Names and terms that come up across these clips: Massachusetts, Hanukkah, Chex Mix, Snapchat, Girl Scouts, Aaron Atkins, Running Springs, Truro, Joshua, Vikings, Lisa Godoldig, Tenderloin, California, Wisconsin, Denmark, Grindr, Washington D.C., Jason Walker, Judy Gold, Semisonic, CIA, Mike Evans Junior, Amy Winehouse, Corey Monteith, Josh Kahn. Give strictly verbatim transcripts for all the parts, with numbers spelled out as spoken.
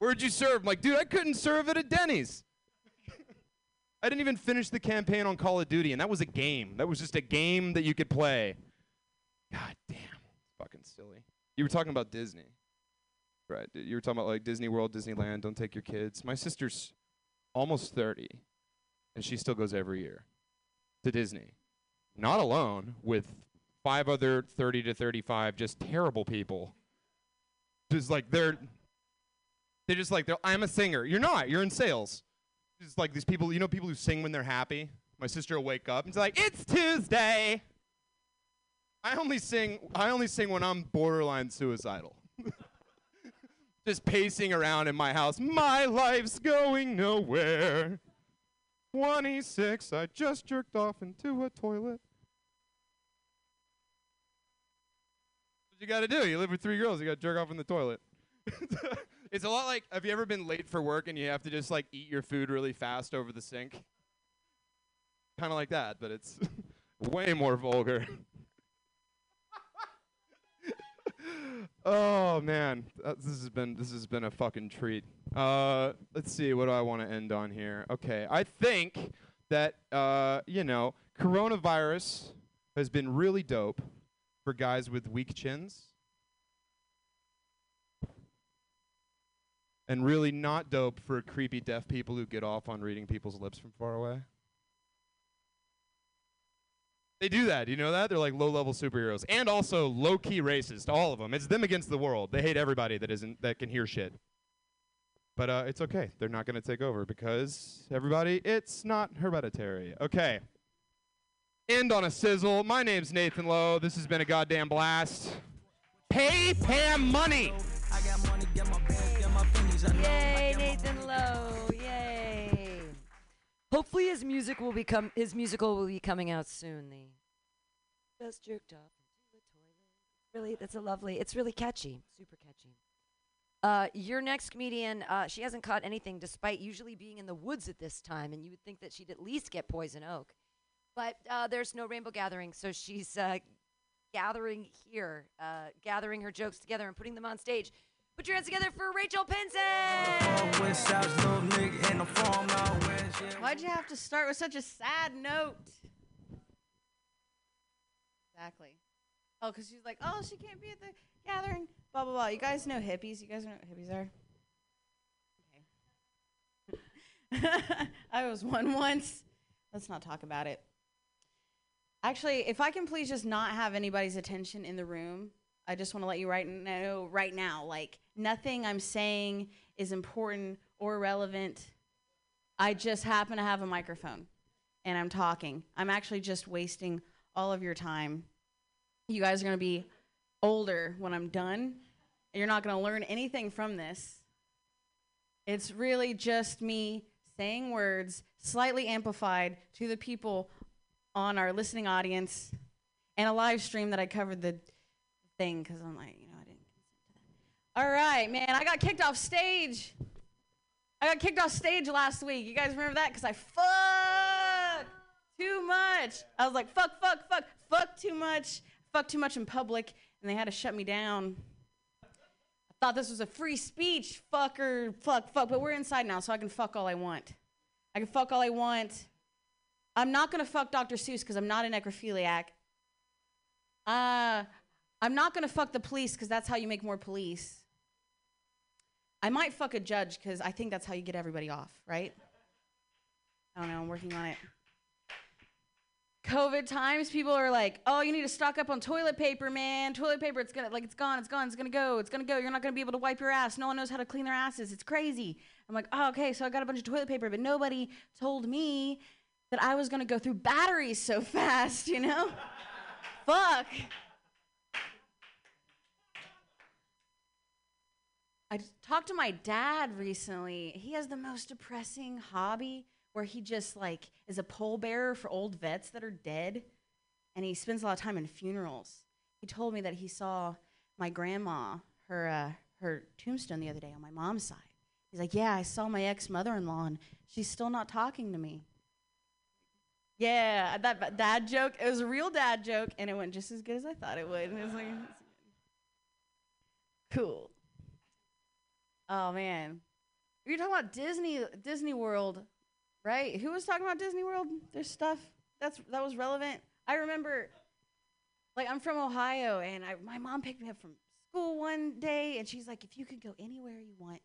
Where'd you serve? I'm like, dude, I couldn't serve at a Denny's. I didn't even finish the campaign on Call of Duty, and that was a game. That was just a game that you could play. God damn, fucking silly. You were talking about Disney, right? You were talking about like Disney World, Disneyland, don't take your kids. My sister's almost thirty, and she still goes every year to Disney. Not alone, with five other thirty to thirty-five just terrible people. Just like they're, they're just like, they're, I'm a singer. You're not, you're in sales. It's like these people, you know, people who sing when they're happy? My sister will wake up and she's like, it's Tuesday. I only sing I only sing when I'm borderline suicidal. Just pacing around in my house. My life's going nowhere. twenty-six, I just jerked off into a toilet. What you gotta do? You live with three girls, you gotta jerk off in the toilet. It's a lot like, have you ever been late for work and you have to just like eat your food really fast over the sink? Kind of like that, but it's way more vulgar. Oh man, uh, this has been this has been a fucking treat. Uh, let's see, what do I want to end on here? Okay, I think that uh, you know, coronavirus has been really dope for guys with weak chins. And really not dope for creepy deaf people who get off on reading people's lips from far away. They do that, you know that? They're like low-level superheroes. And also low-key racist, all of them. It's them against the world. They hate everybody that isn't that can hear shit. But uh, it's okay. They're not going to take over because, everybody, it's not hereditary. Okay. End on a sizzle. My name's Nathan Lowe. This has been a goddamn blast. Pay Pam money! I got money, get my pants, get my pennies. Yay, Nathan Lowe! Yay! Hopefully, his music will become his musical will be coming out soon. The just jerked off into the toilet. Really, that's a lovely. It's really catchy, super catchy. Uh, your next comedian, uh, she hasn't caught anything, despite usually being in the woods at this time, and you would think that she'd at least get poison oak. But uh, there's no rainbow gathering, so she's. Uh, gathering here, uh, gathering her jokes together and putting them on stage. Put your hands together for Rachel Pinson! Why'd you have to start with such a sad note? Exactly. Oh, because she's like, oh, she can't be at the gathering, blah, blah, blah. You guys know hippies? You guys know what hippies are? Okay. I was one once. Let's not talk about it. Actually, if I can please just not have anybody's attention in the room, I just want to let you right know right now, like, nothing I'm saying is important or relevant. I just happen to have a microphone, and I'm talking. I'm actually just wasting all of your time. You guys are going to be older when I'm done. You're not going to learn anything from this. It's really just me saying words slightly amplified to the people on our listening audience, and a live stream that I covered the thing because I'm like, you know, I didn't consent to that. All right, man, I got kicked off stage. I got kicked off stage last week. You guys remember that? Because I fuck too much. I was like, fuck, fuck, fuck, fuck too much, fuck too much in public, and they had to shut me down. I thought this was a free speech, fucker, fuck, fuck, but we're inside now, so I can fuck all I want. I can fuck all I want. I'm not going to fuck Doctor Seuss because I'm not a necrophiliac. Uh, I'm not going to fuck the police because that's how you make more police. I might fuck a judge because I think that's how you get everybody off, right? I don't know. I'm working on it. COVID times, people are like, oh, you need to stock up on toilet paper, man. Toilet paper, it's gonna like it's gone, it's gone, it's gonna go, it's gonna go. You're not gonna be able to wipe your ass. No one knows how to clean their asses. It's crazy. I'm like, oh, okay, so I got a bunch of toilet paper, but nobody told me that I was gonna go through batteries so fast, you know? Fuck. I talked to my dad recently. He has the most depressing hobby where he just like is a pallbearer for old vets that are dead, and he spends a lot of time in funerals. He told me that he saw my grandma, her, uh, her tombstone the other day on my mom's side. He's like, yeah, I saw my ex-mother-in-law and she's still not talking to me. Yeah, that dad joke, it was a real dad joke, and it went just as good as I thought it would. And it was like, it was good. Cool. Oh, man. You're talking about Disney Disney World, right? Who was talking about Disney World? There's stuff that's that was relevant. I remember, like, I'm from Ohio, and I, my mom picked me up from school one day, and she's like, if you could go anywhere you want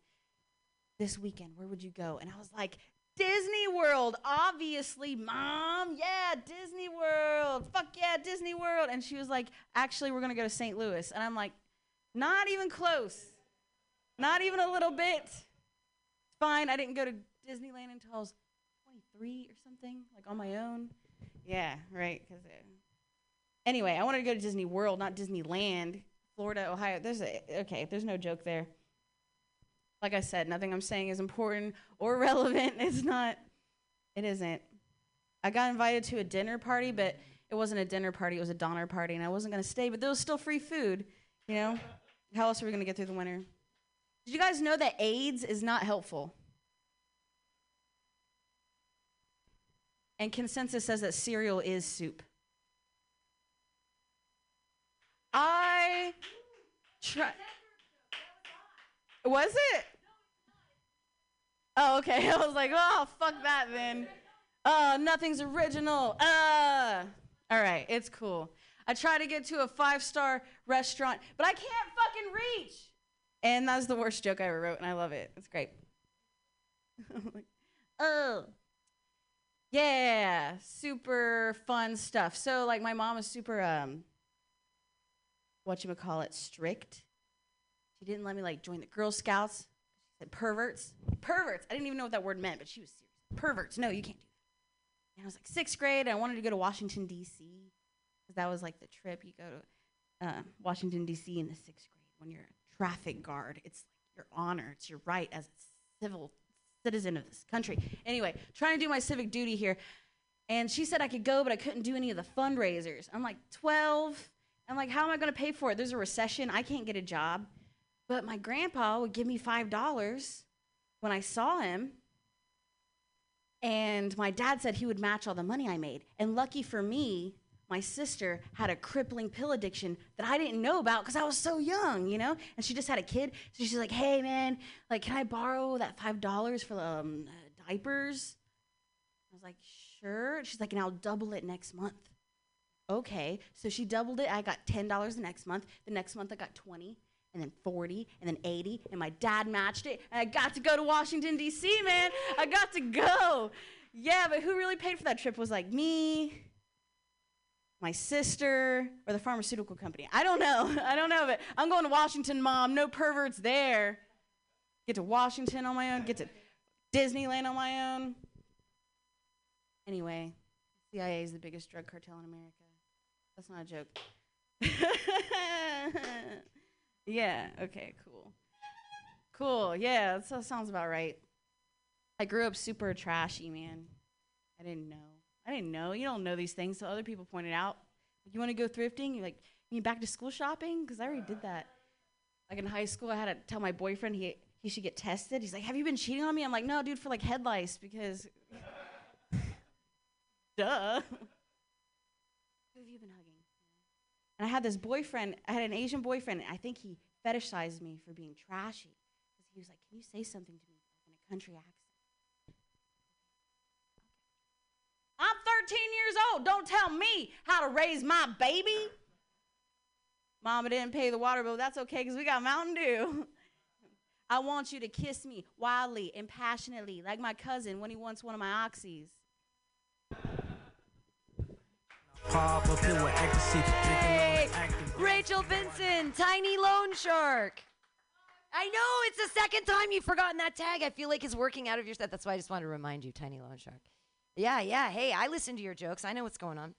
this weekend, where would you go? And I was like, Disney World, obviously, Mom. Yeah, Disney World. Fuck yeah, Disney World. And she was like, actually, we're going to go to Saint Louis. And I'm like, not even close. Not even a little bit. It's fine. I didn't go to Disneyland until I was twenty-three or something, like on my own. Yeah, right. Cause it, anyway, I wanted to go to Disney World, not Disneyland. Florida, Ohio. There's a, okay, there's no joke there. Like I said, nothing I'm saying is important or relevant. It's not, it isn't. I got invited to a dinner party, but it wasn't a dinner party. It was a Donner party, and I wasn't going to stay, but there was still free food, you know? How else are we going to get through the winter? Did you guys know that AIDS is not helpful? And consensus says that cereal is soup. I try... Was it? Oh, okay. I was like, oh, fuck that then. Oh, nothing's original. Uh, all right, it's cool. I try to get to a five-star restaurant, but I can't fucking reach. And that's the worst joke I ever wrote, and I love it. It's great. I'm like, oh, yeah, super fun stuff. So, like, my mom is super, um, whatchamacallit, strict. She didn't let me, like, join the Girl Scouts. She said, perverts. Perverts. I didn't even know what that word meant, but she was serious. Perverts. No, you can't do that. And I was, like, sixth grade, and I wanted to go to Washington, D C, because that was, like, the trip. You go to uh, Washington, D C in the sixth grade when you're a traffic guard. It's like your honor. It's your right as a civil citizen of this country. Anyway, trying to do my civic duty here. And she said I could go, but I couldn't do any of the fundraisers. I'm, like, twelve. I'm, like, how am I going to pay for it? There's a recession. I can't get a job. But my grandpa would give me five dollars when I saw him, and my dad said he would match all the money I made. And lucky for me, my sister had a crippling pill addiction that I didn't know about because I was so young, you know? And she just had a kid, so she's like, hey, man, like, can I borrow that five dollars for um, diapers? I was like, sure. She's like, and I'll double it next month. Okay, so she doubled it. I got ten dollars the next month. The next month I got twenty dollars. And then forty, and then eighty, and my dad matched it, and I got to go to Washington, D C, man. I got to go. Yeah, but who really paid for that trip was like me, my sister, or the pharmaceutical company. I don't know. I don't know, but I'm going to Washington, Mom. No perverts there. Get to Washington on my own. Get to Disneyland on my own. Anyway, C I A is the biggest drug cartel in America. That's not a joke. Yeah, okay, cool. Cool, yeah, that sounds about right. I grew up super trashy, man. I didn't know. I didn't know. You don't know these things, so other people pointed out. Like, you want to go thrifting? You're like, you back to school shopping? Because I already did that. Like, in high school, I had to tell my boyfriend he he should get tested. He's like, have you been cheating on me? I'm like, no, dude, for, like, head lice, because... Duh. Who have you been hugging? And I had this boyfriend, I had an Asian boyfriend, and I think he fetishized me for being trashy. Because he was like, can you say something to me in a country accent? I'm thirteen years old. Don't tell me how to raise my baby. Mama didn't pay the water bill. That's okay, because we got Mountain Dew. I want you to kiss me wildly and passionately, like my cousin when he wants one of my oxys. Hey, Rachel Pinson, Tiny Loan Shark. I know, it's the second time you've forgotten that tag. I feel like it's working out of your set. That's why I just wanted to remind you, Tiny Loan Shark. Yeah, yeah, hey, I listen to your jokes. I know what's going on.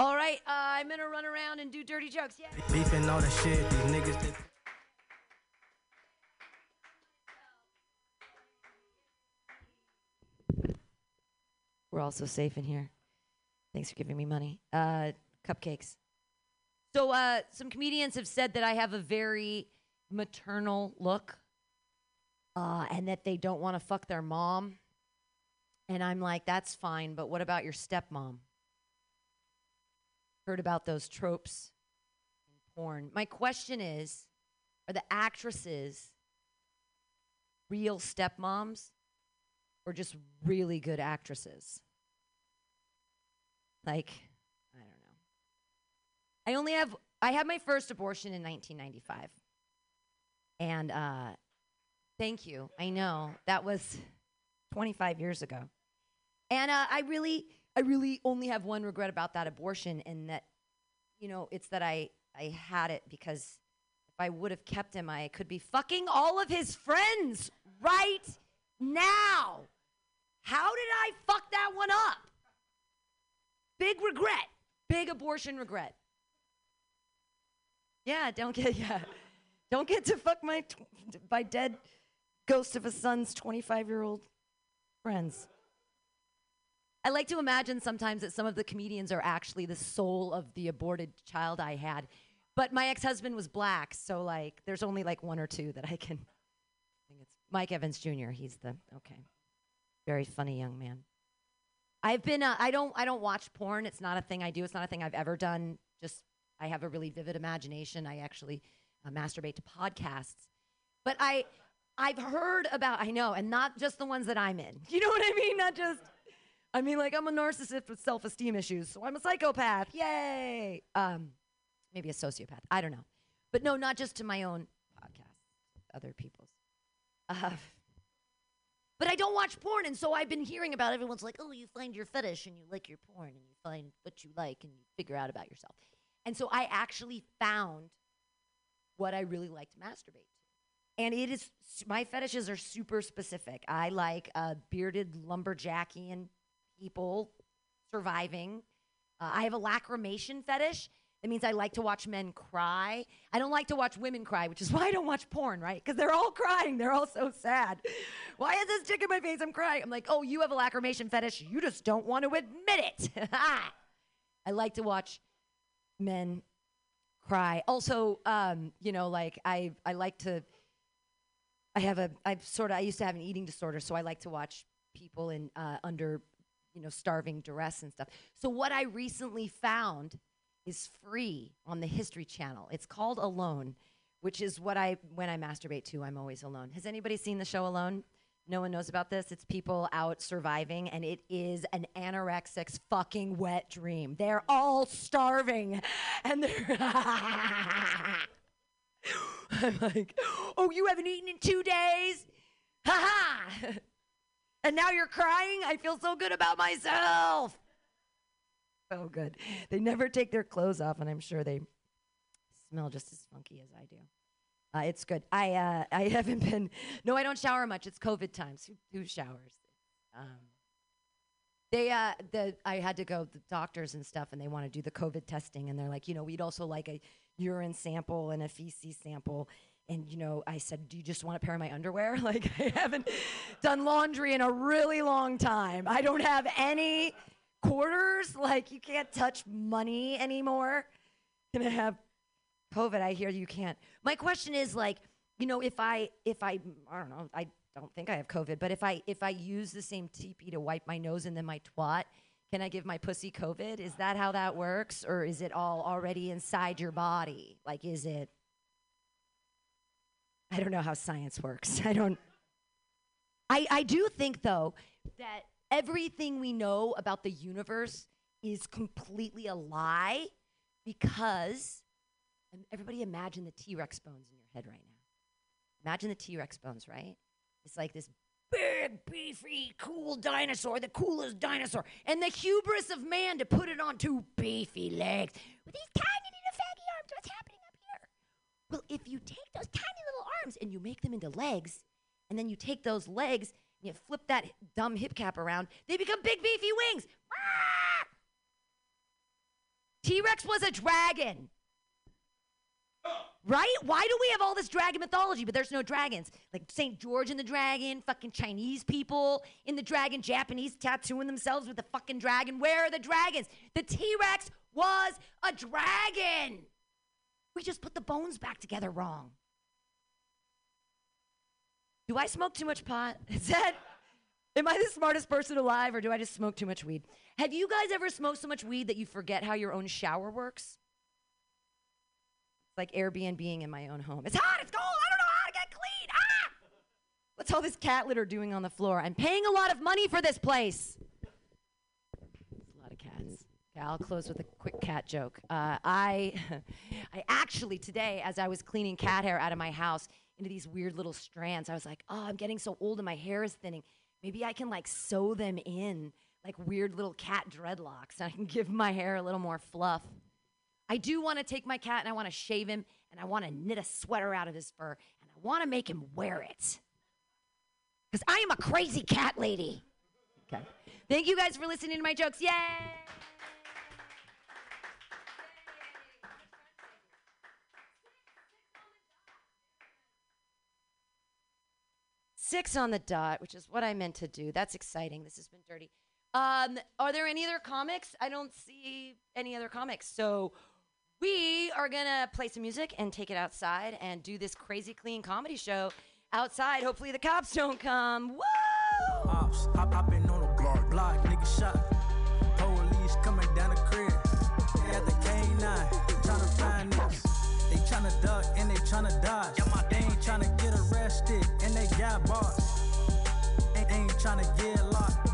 All right, uh, I'm going to run around and do dirty jokes. Yeah. Beeping all the shit, these niggas. They- We're all so safe in here. Thanks for giving me money. Uh, cupcakes. So uh, some comedians have said that I have a very maternal look uh, and that they don't want to fuck their mom. And I'm like, that's fine, but what about your stepmom? Heard about those tropes in porn. My question is, are the actresses real stepmoms or just really good actresses? Like, I don't know. I only have, I had my first abortion in nineteen ninety-five. And uh, thank you. I know, that was twenty-five years ago. And uh, I really, I really only have one regret about that abortion, and that, you know, it's that I, I had it because if I would have kept him, I could be fucking all of his friends right now. How did I fuck that one up? Big regret. Big abortion regret. Yeah, don't get, yeah. Don't get to fuck my, tw my dead ghost of a son's twenty-five-year-old friends. I like to imagine sometimes that some of the comedians are actually the soul of the aborted child I had. But my ex-husband was black, so like there's only like one or two that I can, I think it's Mike Evans Junior He's the, okay, very funny young man. I've been, uh, I don't, I don't watch porn. It's not a thing I do. It's not a thing I've ever done. Just, I have a really vivid imagination. I actually uh, masturbate to podcasts. But I, I've heard about, I know, and not just the ones that I'm in. You know what I mean? Not just, I mean, like, I'm a narcissist with self-esteem issues, so I'm a psychopath. Yay. Um, maybe a sociopath. I don't know. But no, not just to my own podcast, other people's. Uh, but I don't watch porn, and so I've been hearing about everyone's like, oh, you find your fetish, and you like your porn, and you find what you like, and you figure out about yourself. And so I actually found what I really like to masturbate to. And it is, my fetishes are super specific. I like uh, bearded lumberjackian people surviving. Uh, I have a lacrimation fetish. That means I like to watch men cry. I don't like to watch women cry, which is why I don't watch porn, right? Because they're all crying. They're all so sad. Why is this chick in my face? I'm crying. I'm like, oh, you have a lacrimation fetish. You just don't want to admit it. I like to watch men cry. Also, um, you know, like I, I like to, I have a, I've sort of, I used to have an eating disorder, so I like to watch people in uh, under, you know, starving duress and stuff. So what I recently found is free on the History Channel. It's called Alone, which is what I, when I masturbate to, I'm always alone. Has anybody seen the show Alone? No one knows about this. It's people out surviving, and it is an anorexic's fucking wet dream. They're all starving, and they're... I'm like, oh, you haven't eaten in two days? Ha-ha! And now you're crying? I feel so good about myself. So good. They never take their clothes off, and I'm sure they smell just as funky as I do. Uh, it's good. I uh, I haven't been, no, I don't shower much. It's COVID times. Who, who showers? Um, they, uh, the, I had to go to the doctors and stuff, and they want to do the COVID testing, and they're like, you know, we'd also like a urine sample and a feces sample. And, you know, I said, do you just want a pair of my underwear? Like, I haven't done laundry in a really long time. I don't have any quarters. Like, you can't touch money anymore. Can I have COVID? I hear you can't. My question is, like, you know, if I, if I, I don't know, I don't think I have COVID, but if I, if I use the same teepee to wipe my nose and then my twat, can I give my pussy COVID? Is that how that works? Or is it all already inside your body? Like, is it? I don't know how science works. I don't. I, I do think, though, that everything we know about the universe is completely a lie, because everybody imagine the T-Rex bones in your head right now. Imagine the T-Rex bones, right? It's like this big, beefy, cool dinosaur, the coolest dinosaur, and the hubris of man to put it on two beefy legs with these tiny little faggy arms. What's happening up here? Well, if you take those tiny little arms and you make them into legs, and then you take those legs and you flip that dumb hip cap around, they become big, beefy wings. Ah! T-Rex was a dragon. Right? Why do we have all this dragon mythology, but there's no dragons? Like Saint George and the dragon, fucking Chinese people in the dragon, Japanese tattooing themselves with the fucking dragon. Where are the dragons? The T-Rex was a dragon. We just put the bones back together wrong. Do I smoke too much pot? Is that, am I the smartest person alive, or do I just smoke too much weed? Have you guys ever smoked so much weed that you forget how your own shower works? Like Airbnb-ing in my own home. It's hot, it's cold, I don't know how to get clean. Ah! What's all this cat litter doing on the floor? I'm paying a lot of money for this place. That's a lot of cats. Yeah, I'll close with a quick cat joke. Uh, I, I actually today, as I was cleaning cat hair out of my house into these weird little strands, I was like, oh, I'm getting so old and my hair is thinning. Maybe I can like sew them in like weird little cat dreadlocks, and I can give my hair a little more fluff. I do want to take my cat and I want to shave him and I want to knit a sweater out of his fur and I want to make him wear it. Because I am a crazy cat lady. Okay. Thank you guys for listening to my jokes. Yay! Six on the dot, which is what I meant to do. That's exciting. This has been dirty. Um, are there any other comics? I don't see any other comics. So we are going to play some music and take it outside and do this crazy clean comedy show outside. Hopefully the cops don't come. Woo! Ops, hop, hop in on the block, block, nigga shot. Police coming down the crib. They got the K nine, trying to find niggas. They trying to duck and they trying to dodge. They ain't trying to get arrested and they got bars. Ain't, ain't trying to get locked.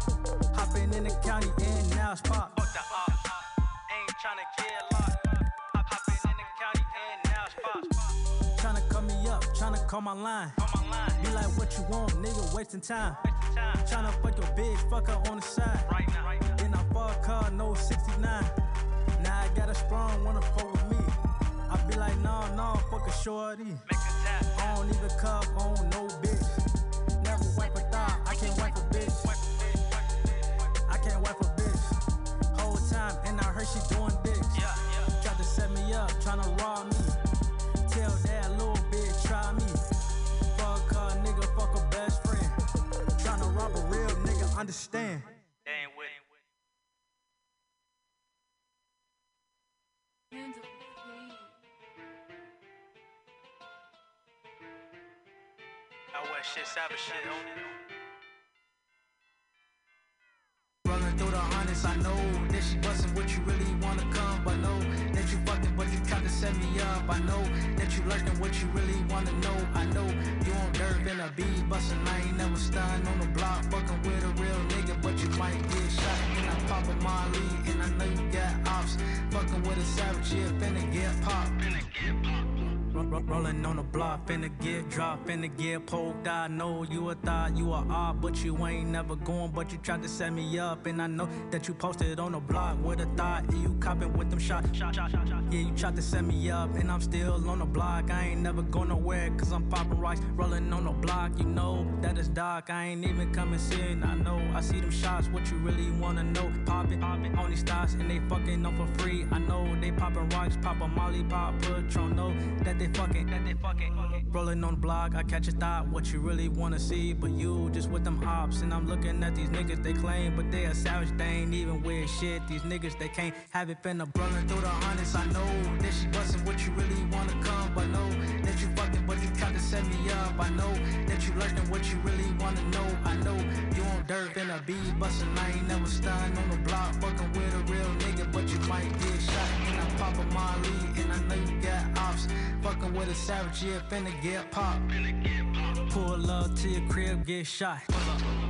Hopping in the county and now it's pop. Fuck the op. Ain't trying to get locked. Hopping in the county and now it's pop. Trying to call me up, trying to call my line. Call my line. Be like what you want, nigga, wasting time. Wasting time. Trying to fuck your bitch, fuck her on the side. Right now, right now. Then I fuck her, no sixty-nine. Now I got a strong, wanna fuck with me. I be like, nah, nah, fuck a shorty. Make a tap, tap. I don't even cup on no bitch. Wipe a thigh, I can't wipe a bitch. I can't wipe a bitch. Whole time, and I heard she doing dicks. Yeah, yeah. Tried to set me up, trying to rob me. Tell that little bitch, try me. Fuck her, nigga, fuck her best friend. Trying to rob a real nigga, understand. They ain't with it. I wear shit, savage shit on it. Rolling through the harness, I know that she bustin' what you really wanna come, but no, that you fuckin' but you try to set me up. I know that you lurking what you really wanna know. I know you on nerve and a bee bustin'. I ain't never stunned on the block, fuckin' with a real nigga, but you might get shot. And I pop a Molly, and I know you got ops, fuckin' with a savage, yeah, finna get popped. Finna get popped. Rollin' on the block, finna get dropped, finna get poked. I know you a thought, you a op, but you ain't never going. But you tried to set me up, and I know that you posted on the block with a thought, and you coppin' with them shots. Yeah, you tried to set me up, and I'm still on the block. I ain't never going nowhere, cause I'm poppin' rocks. Rollin' on the block, you know that it's dark. I ain't even comin' sin, I know. I see them shots, what you really wanna know. Poppin', poppin' on these stocks, and they fuckin' up for free. I know they poppin' rocks, pop a Molly, pop Patron, know that they fucking, that they fucking, fucking. Rolling on the block, I catch a thought, what you really wanna see, but you just with them ops, and I'm looking at these niggas, they claim, but they a savage, they ain't even weird shit, these niggas, they can't have it, finna rolling through the harness, I know, that she bustin' what you really wanna come, but no, that you fucking, but you try to set me up, I know, that you lurking what you really wanna know, I know, you on dirt, finna be bustin', I ain't never stunned on the block, fucking with a real nigga, but you might get shot, and I pop a Molly, and I know you got ops, fuckin' with a savage, yeah, finna get popped. Pull up to your crib, get shot.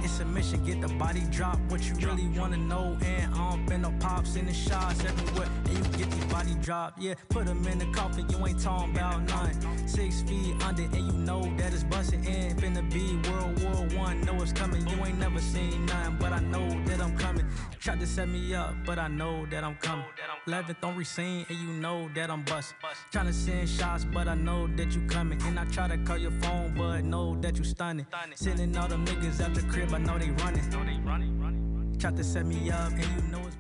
It's a mission, get the body dropped. What you really wanna know, and I don't been no pops in the shots everywhere. And you get these body dropped, yeah. Put them in the coffin, you ain't talking about none. Six feet under, and you know that it's bustin' in. Finna be World War One, know it's coming. You ain't never seen none, but I know that I'm coming. Tried to set me up, but I know that I'm coming. eleventh on Racine, and you know that I'm bustin'. Trying to send shots, but I know that you coming. And I try to call your phone, but know that you stunning. Sending all them niggas out the crib, I know they running. Know they running, running, running. Try to set me up, and you know it's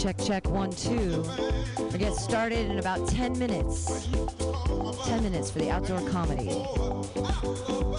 Check, check, one, two. We'll get started in about ten minutes. ten minutes for the outdoor comedy. Oh,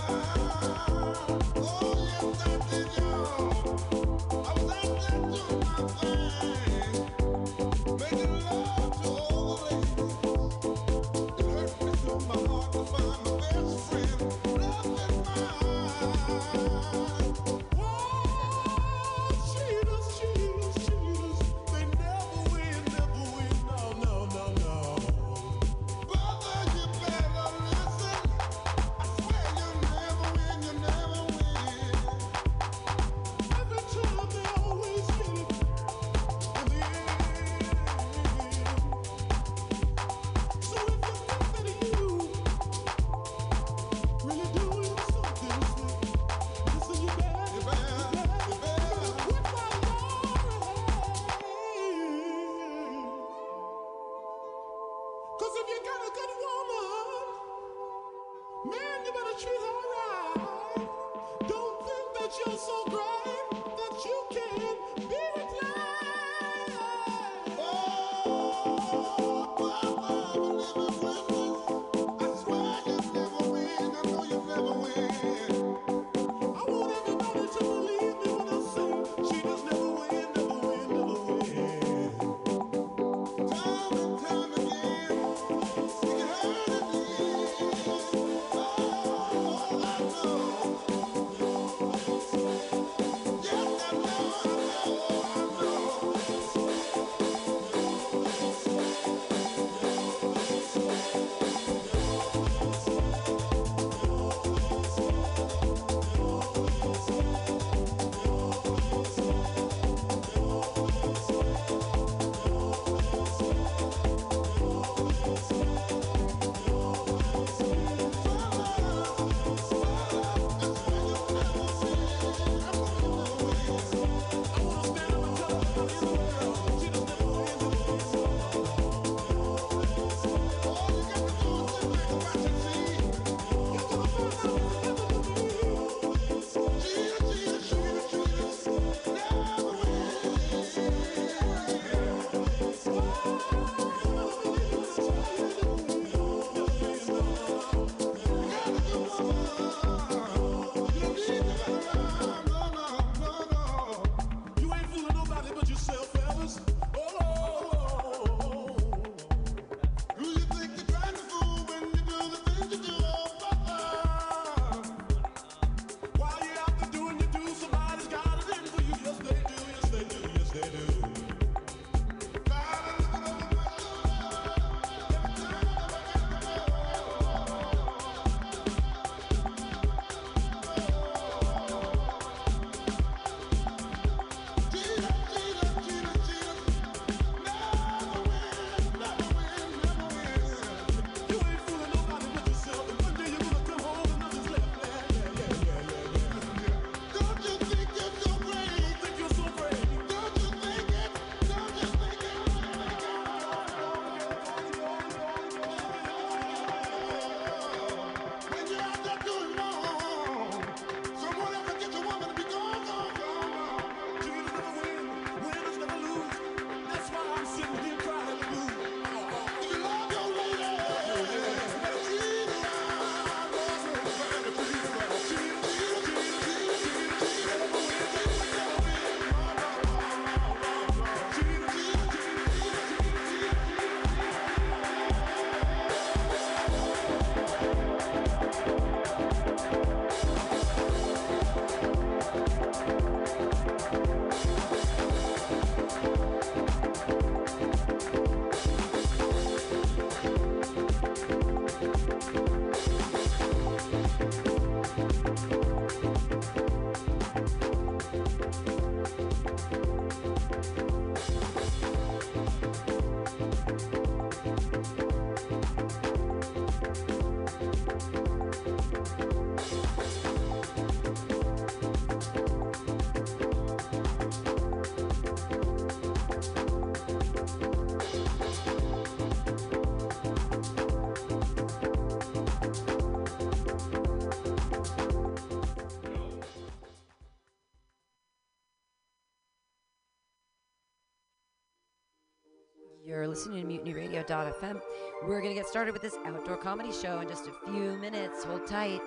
You're listening to mutiny radio dot f m. We're going to get started with this outdoor comedy show in just a few minutes. Hold tight.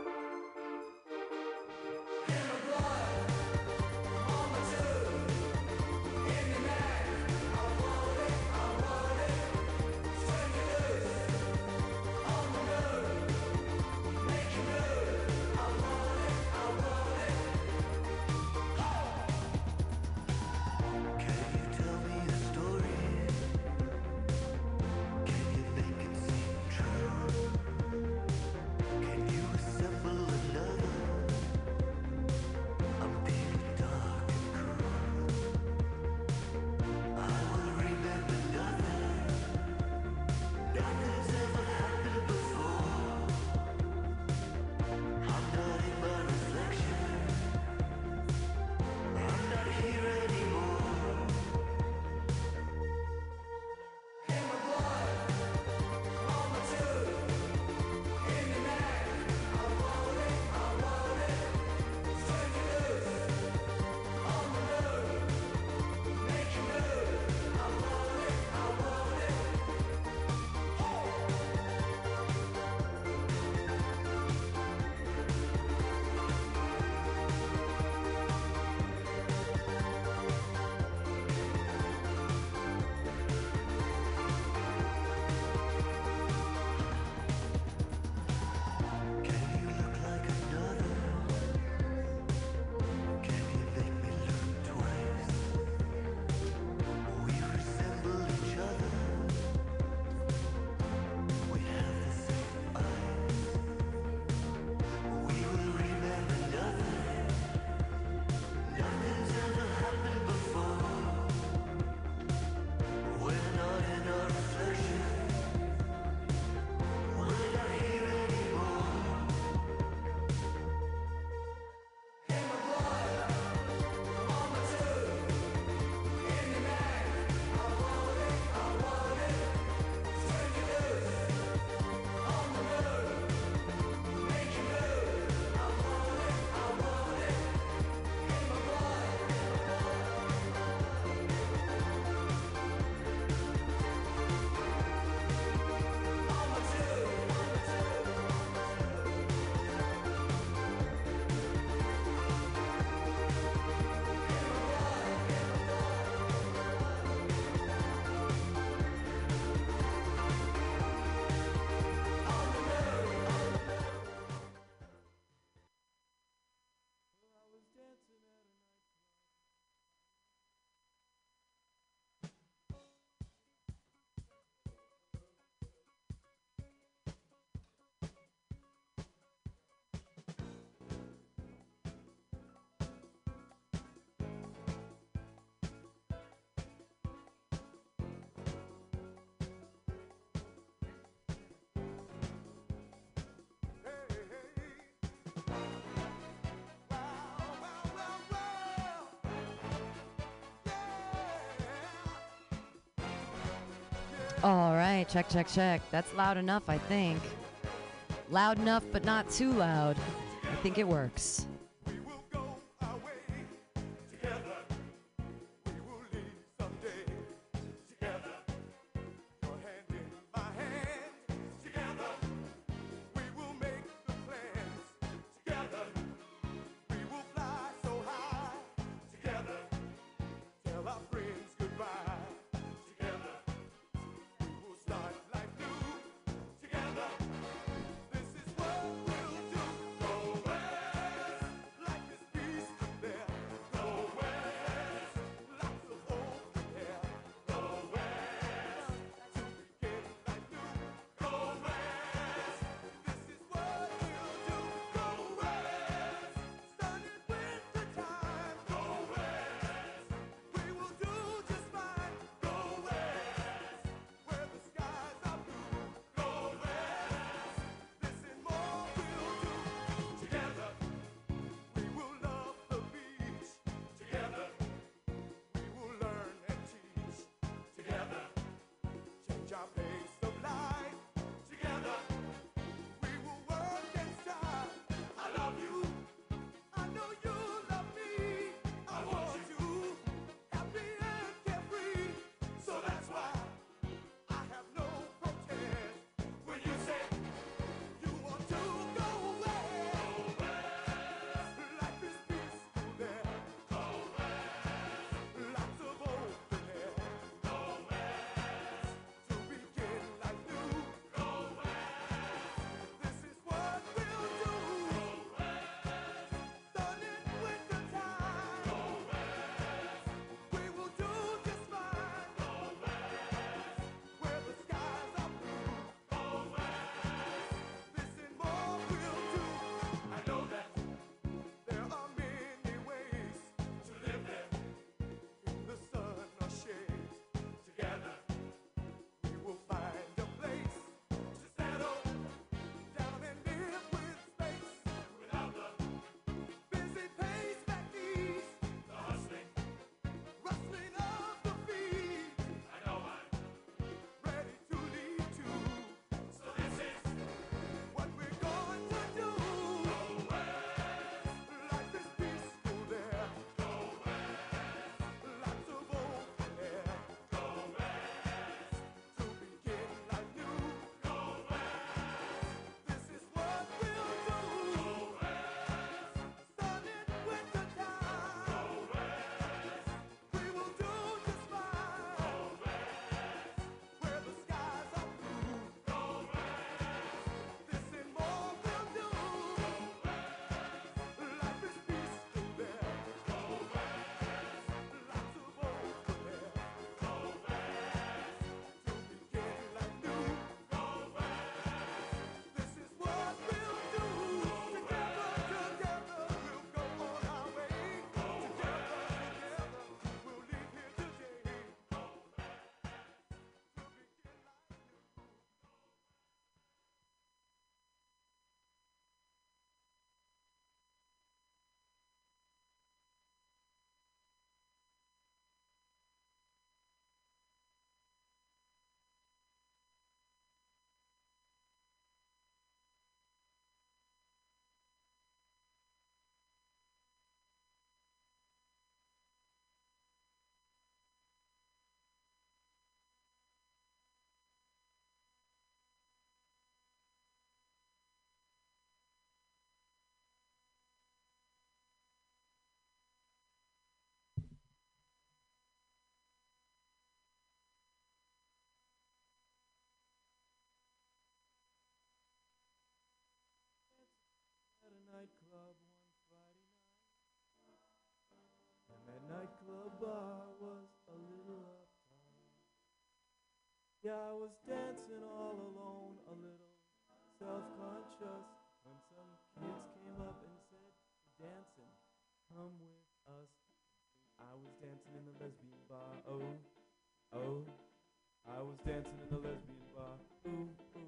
All right, check, check, check. That's loud enough, I think. Loud enough, but not too loud. I think it works. nightclub one Friday night, and that nightclub bar was a little uptight. Yeah, I was dancing all alone, a little self-conscious, when some kids came up and said, dancing, come with us. I was dancing in the lesbian bar, oh, oh. I was dancing in the lesbian bar, ooh, ooh.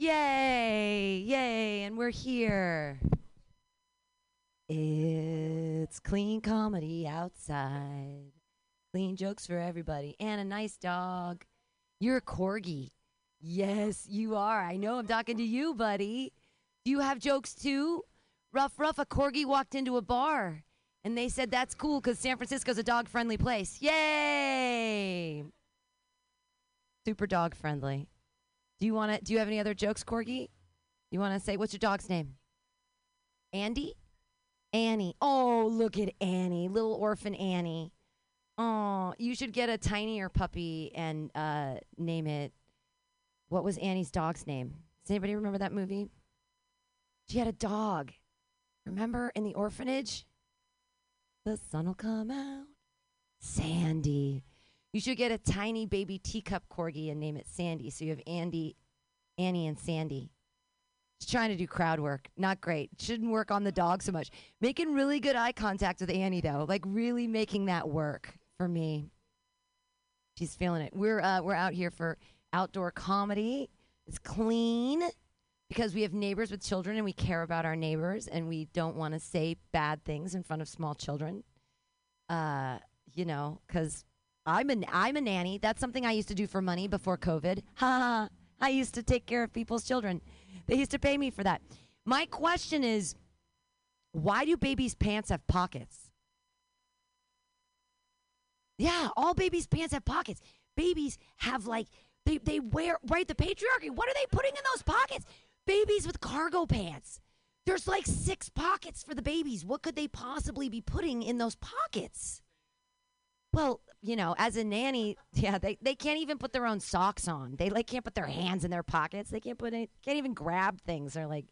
Yay, yay, and we're here. It's clean comedy outside. Clean jokes for everybody. And a nice dog. You're a corgi. Yes, you are. I know I'm talking to you, buddy. Do you have jokes too? Ruff, ruff, a corgi walked into a bar. And they said that's cool because San Francisco's a dog-friendly place. Yay! Super dog-friendly. Do you want to? Do you have any other jokes, Corgi? You want to say, what's your dog's name? Andy? Annie. Oh, look at Annie, little orphan Annie. Oh, you should get a tinier puppy and uh, name it. What was Annie's dog's name? Does anybody remember that movie? She had a dog. Remember in the orphanage? The sun will come out. Sandy. You should get a tiny baby teacup corgi and name it Sandy. So you have Andy, Annie, and Sandy. She's trying to do crowd work. Not great. Shouldn't work on the dog so much. Making really good eye contact with Annie, though. Like, really making that work for me. She's feeling it. We're uh, we're out here for outdoor comedy. It's clean because we have neighbors with children, and we care about our neighbors, and we don't want to say bad things in front of small children. Uh, you know, because... I'm an I'm a nanny. That's something I used to do for money before COVID. Ha! I used to take care of people's children. They used to pay me for that. My question is, why do babies' pants have pockets? Yeah, all babies' pants have pockets. Babies have like they they wear right the patriarchy. What are they putting in those pockets? Babies with cargo pants. There's like six pockets for the babies. What could they possibly be putting in those pockets? Well, you know, as a nanny, yeah, they, they can't even put their own socks on. They, like, can't put their hands in their pockets. They can't put any, can't even grab things. They're like,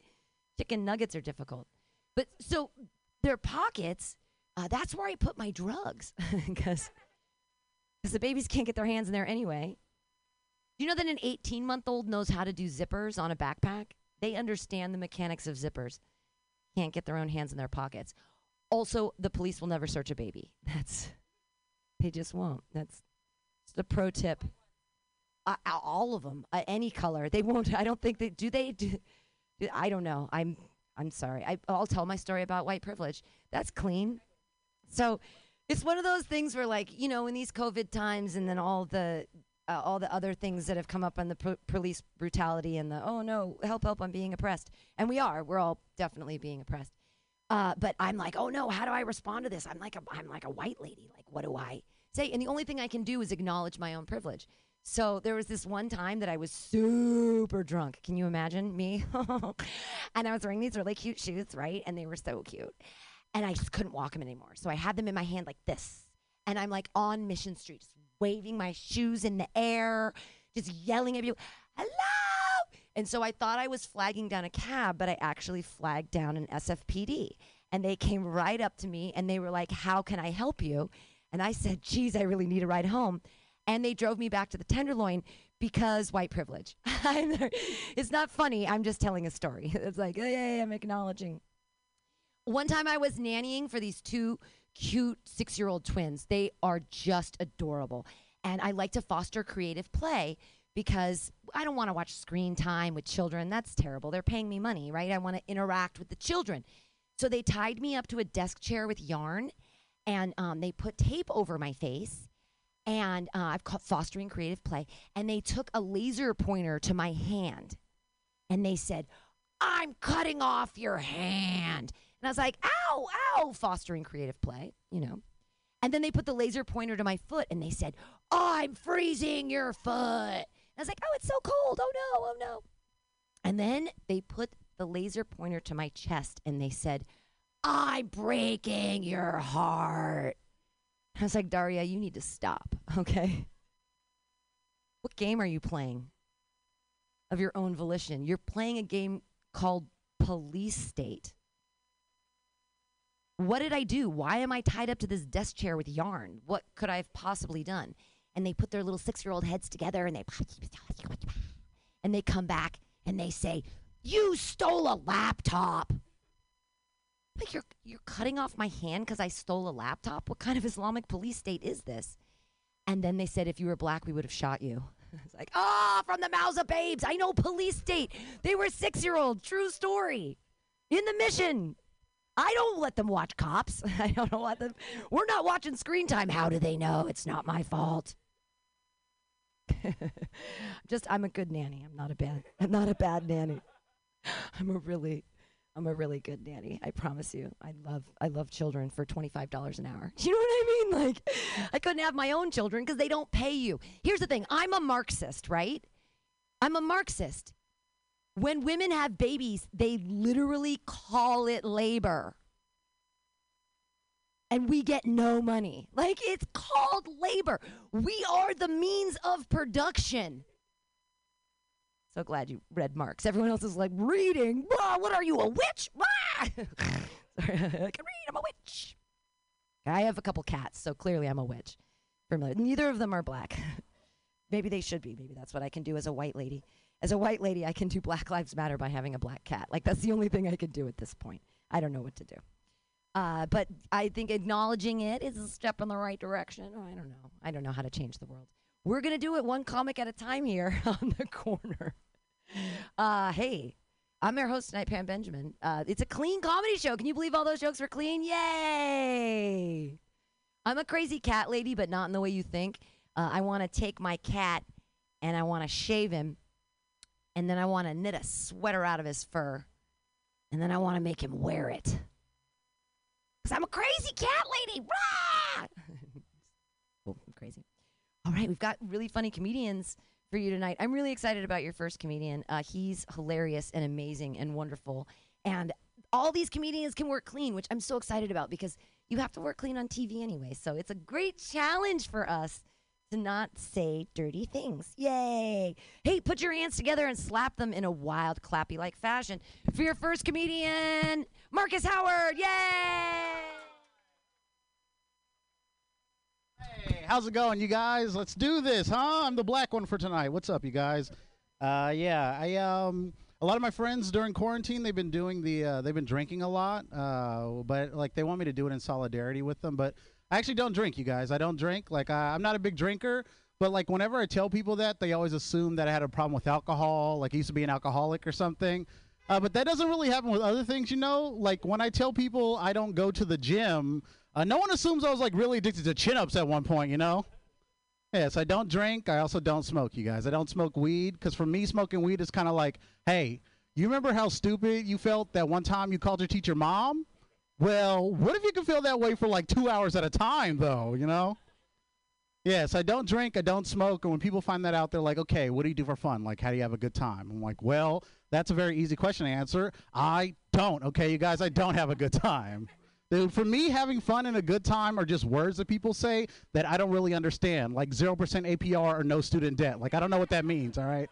chicken nuggets are difficult. But so their pockets, uh, that's where I put my drugs because the babies can't get their hands in there anyway. You know that an eighteen-month-old knows how to do zippers on a backpack? They understand the mechanics of zippers. Can't get their own hands in their pockets. Also, the police will never search a baby. That's... They just won't. That's the pro tip. Uh, all of them, uh, any color, they won't. I don't think they do. They do. I don't know. I'm. I'm sorry. I, I'll tell my story about white privilege. That's clean. So it's one of those things where, like, you know, in these COVID times, and then all the uh, all the other things that have come up on the pr police brutality and the, oh no, help, help, I'm being oppressed. And we are, we're all definitely being oppressed. Uh, but I'm like, oh no, how do I respond to this? I'm like a, I'm like a white lady. Like, what do I say? And the only thing I can do is acknowledge my own privilege. So there was this one time that I was super drunk. Can you imagine me? And I was wearing these really cute shoes, right? And they were so cute. And I just couldn't walk them anymore. So I had them in my hand like this. And I'm like on Mission Street, just waving my shoes in the air, just yelling at people, hello! And so I thought I was flagging down a cab, but I actually flagged down an S F P D. And they came right up to me and they were like, how can I help you? And I said, geez, I really need a ride home. And they drove me back to the Tenderloin because white privilege. It's not funny, I'm just telling a story. It's like, hey, I'm acknowledging. One time I was nannying for these two cute six-year-old twins. They are just adorable. And I like to foster creative play, because I don't want to watch screen time with children. That's terrible. They're paying me money, right? I want to interact with the children. So they tied me up to a desk chair with yarn, and um, they put tape over my face, and uh, I've called fostering creative play, and they took a laser pointer to my hand, and they said, I'm cutting off your hand. And I was like, ow, ow, fostering creative play, you know. And then they put the laser pointer to my foot, and they said, I'm freezing your foot. I was like, oh, it's so cold. Oh, no, oh, no. And then they put the laser pointer to my chest, and they said, I'm breaking your heart. I was like, Daria, you need to stop, okay? What game are you playing of your own volition? You're playing a game called police state. What did I do? Why am I tied up to this desk chair with yarn? What could I have possibly done? And they put their little six-year-old heads together, and they and they come back, and they say, you stole a laptop. Like, you're, you're cutting off my hand because I stole a laptop? What kind of Islamic police state is this? And then they said, if you were black, we would have shot you. It's like, ah, oh, from the mouths of babes. I know police state. They were six-year-old. True story. In the Mission. I don't let them watch Cops. I don't let them. We're not watching Screen Time. How do they know? It's not my fault. Just, I'm a good nanny. I'm not a bad, I'm not a bad nanny. I'm a really, I'm a really good nanny. I promise you. I love, I love children for twenty-five dollars an hour. You know what I mean? Like, I couldn't have my own children because they don't pay you. Here's the thing. I'm a Marxist, right? I'm a Marxist. When women have babies, they literally call it labor. And we get no money. Like, it's called labor. We are the means of production. So glad you read Marx. Everyone else is like, reading? Blah, what are you, a witch? Sorry, I can read, I'm a witch. I have a couple cats, so clearly I'm a witch. Familiar. Neither of them are black. Maybe they should be. Maybe that's what I can do as a white lady. As a white lady, I can do Black Lives Matter by having a black cat. Like, that's the only thing I could do at this point. I don't know what to do. Uh, but I think acknowledging it is a step in the right direction. Oh, I don't know. I don't know how to change the world. We're going to do it one comic at a time here on The Corner. Uh, hey, I'm your host tonight, Pam Benjamin. Uh, it's a clean comedy show. Can you believe all those jokes were clean? Yay! I'm a crazy cat lady, but not in the way you think. Uh, I want to take my cat, and I want to shave him. And then I want to knit a sweater out of his fur. And then I want to make him wear it. Because I'm a crazy cat lady. Rah! Well, I'm crazy. All right, we've got really funny comedians for you tonight. I'm really excited about your first comedian. Uh, he's hilarious and amazing and wonderful. And all these comedians can work clean, which I'm so excited about because you have to work clean on T V anyway. So it's a great challenge for us to not say dirty things. Yay. Hey, put your hands together and slap them in a wild, clappy-like fashion for your first comedian, Marcus Howard. Yay! Hey, how's it going, you guys? Let's do this, huh? I'm the black one for tonight. What's up, you guys? Uh, yeah, I, um, a lot of my friends during quarantine, they've been doing the, uh, they've been drinking a lot, uh, but, like, they want me to do it in solidarity with them, but I actually don't drink, you guys. I don't drink. Like, uh, I'm not a big drinker, but, like, whenever I tell people that, they always assume that I had a problem with alcohol, like I used to be an alcoholic or something. Uh, but that doesn't really happen with other things, you know? Like, when I tell people I don't go to the gym, uh, no one assumes I was, like, really addicted to chin-ups at one point, you know? Yes, I don't drink. I also don't smoke, you guys. I don't smoke weed because for me, smoking weed is kind of like, hey, you remember how stupid you felt that one time you called your teacher mom? Well, what if you can feel that way for like two hours at a time, though, you know? Yes, I don't drink, I don't smoke, and when people find that out, they're like, okay, what do you do for fun? Like, how do you have a good time? I'm like, well, that's a very easy question to answer. I don't, okay, you guys, I don't have a good time. Dude, for me, having fun and a good time are just words that people say that I don't really understand, like zero percent A P R or no student debt. Like, I don't know what that means, all right?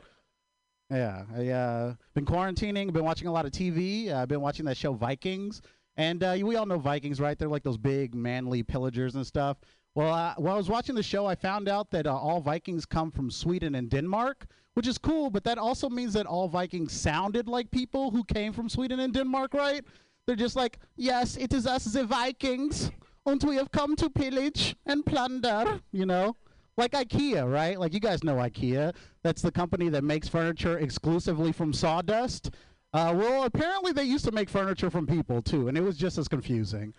Yeah, I've uh, been quarantining, been watching a lot of T V. I've uh, been watching that show Vikings, and uh, we all know Vikings, right? They're like those big, manly pillagers and stuff. Well, uh, while I was watching the show, I found out that uh, all Vikings come from Sweden and Denmark, which is cool, but that also means that all Vikings sounded like people who came from Sweden and Denmark, right? They're just like, yes, it is us, the Vikings, and we have come to pillage and plunder, you know? Like IKEA, right? Like, you guys know IKEA. That's the company that makes furniture exclusively from sawdust. Uh, well, apparently they used to make furniture from people, too, and it was just as confusing.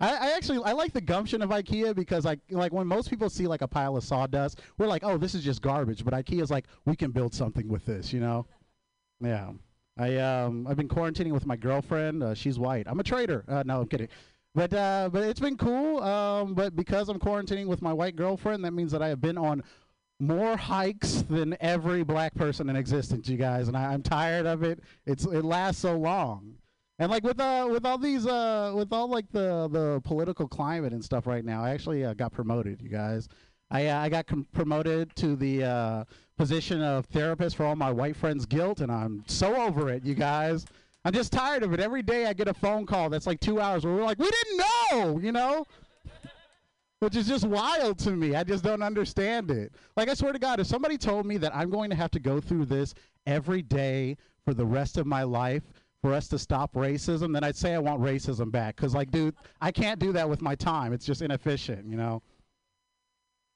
I, I actually, I like the gumption of IKEA because, I, like, when most people see, like, a pile of sawdust, we're like, oh, this is just garbage. But IKEA's like, we can build something with this, you know? Yeah. I, um, I've been quarantining with my girlfriend. Uh, she's white. I'm a traitor. Uh, no, I'm kidding. But, uh, but it's been cool. Um, but because I'm quarantining with my white girlfriend, that means that I have been on more hikes than every black person in existence, you guys. And I, I'm tired of it. It's, it lasts so long. And like with uh with all these uh with all like the, the political climate and stuff right now, I actually uh, got promoted, you guys. I uh, I got com- promoted to the uh, position of therapist for all my white friends' guilt, and I'm so over it, you guys. I'm just tired of it. Every day I get a phone call that's like two hours where we're like, we didn't know, you know, which is just wild to me. I just don't understand it. Like I swear to God, if somebody told me that I'm going to have to go through this every day for the rest of my life. For us to stop racism, then I'd say I want racism back. Because, like, dude, I can't do that with my time. It's just inefficient, you know?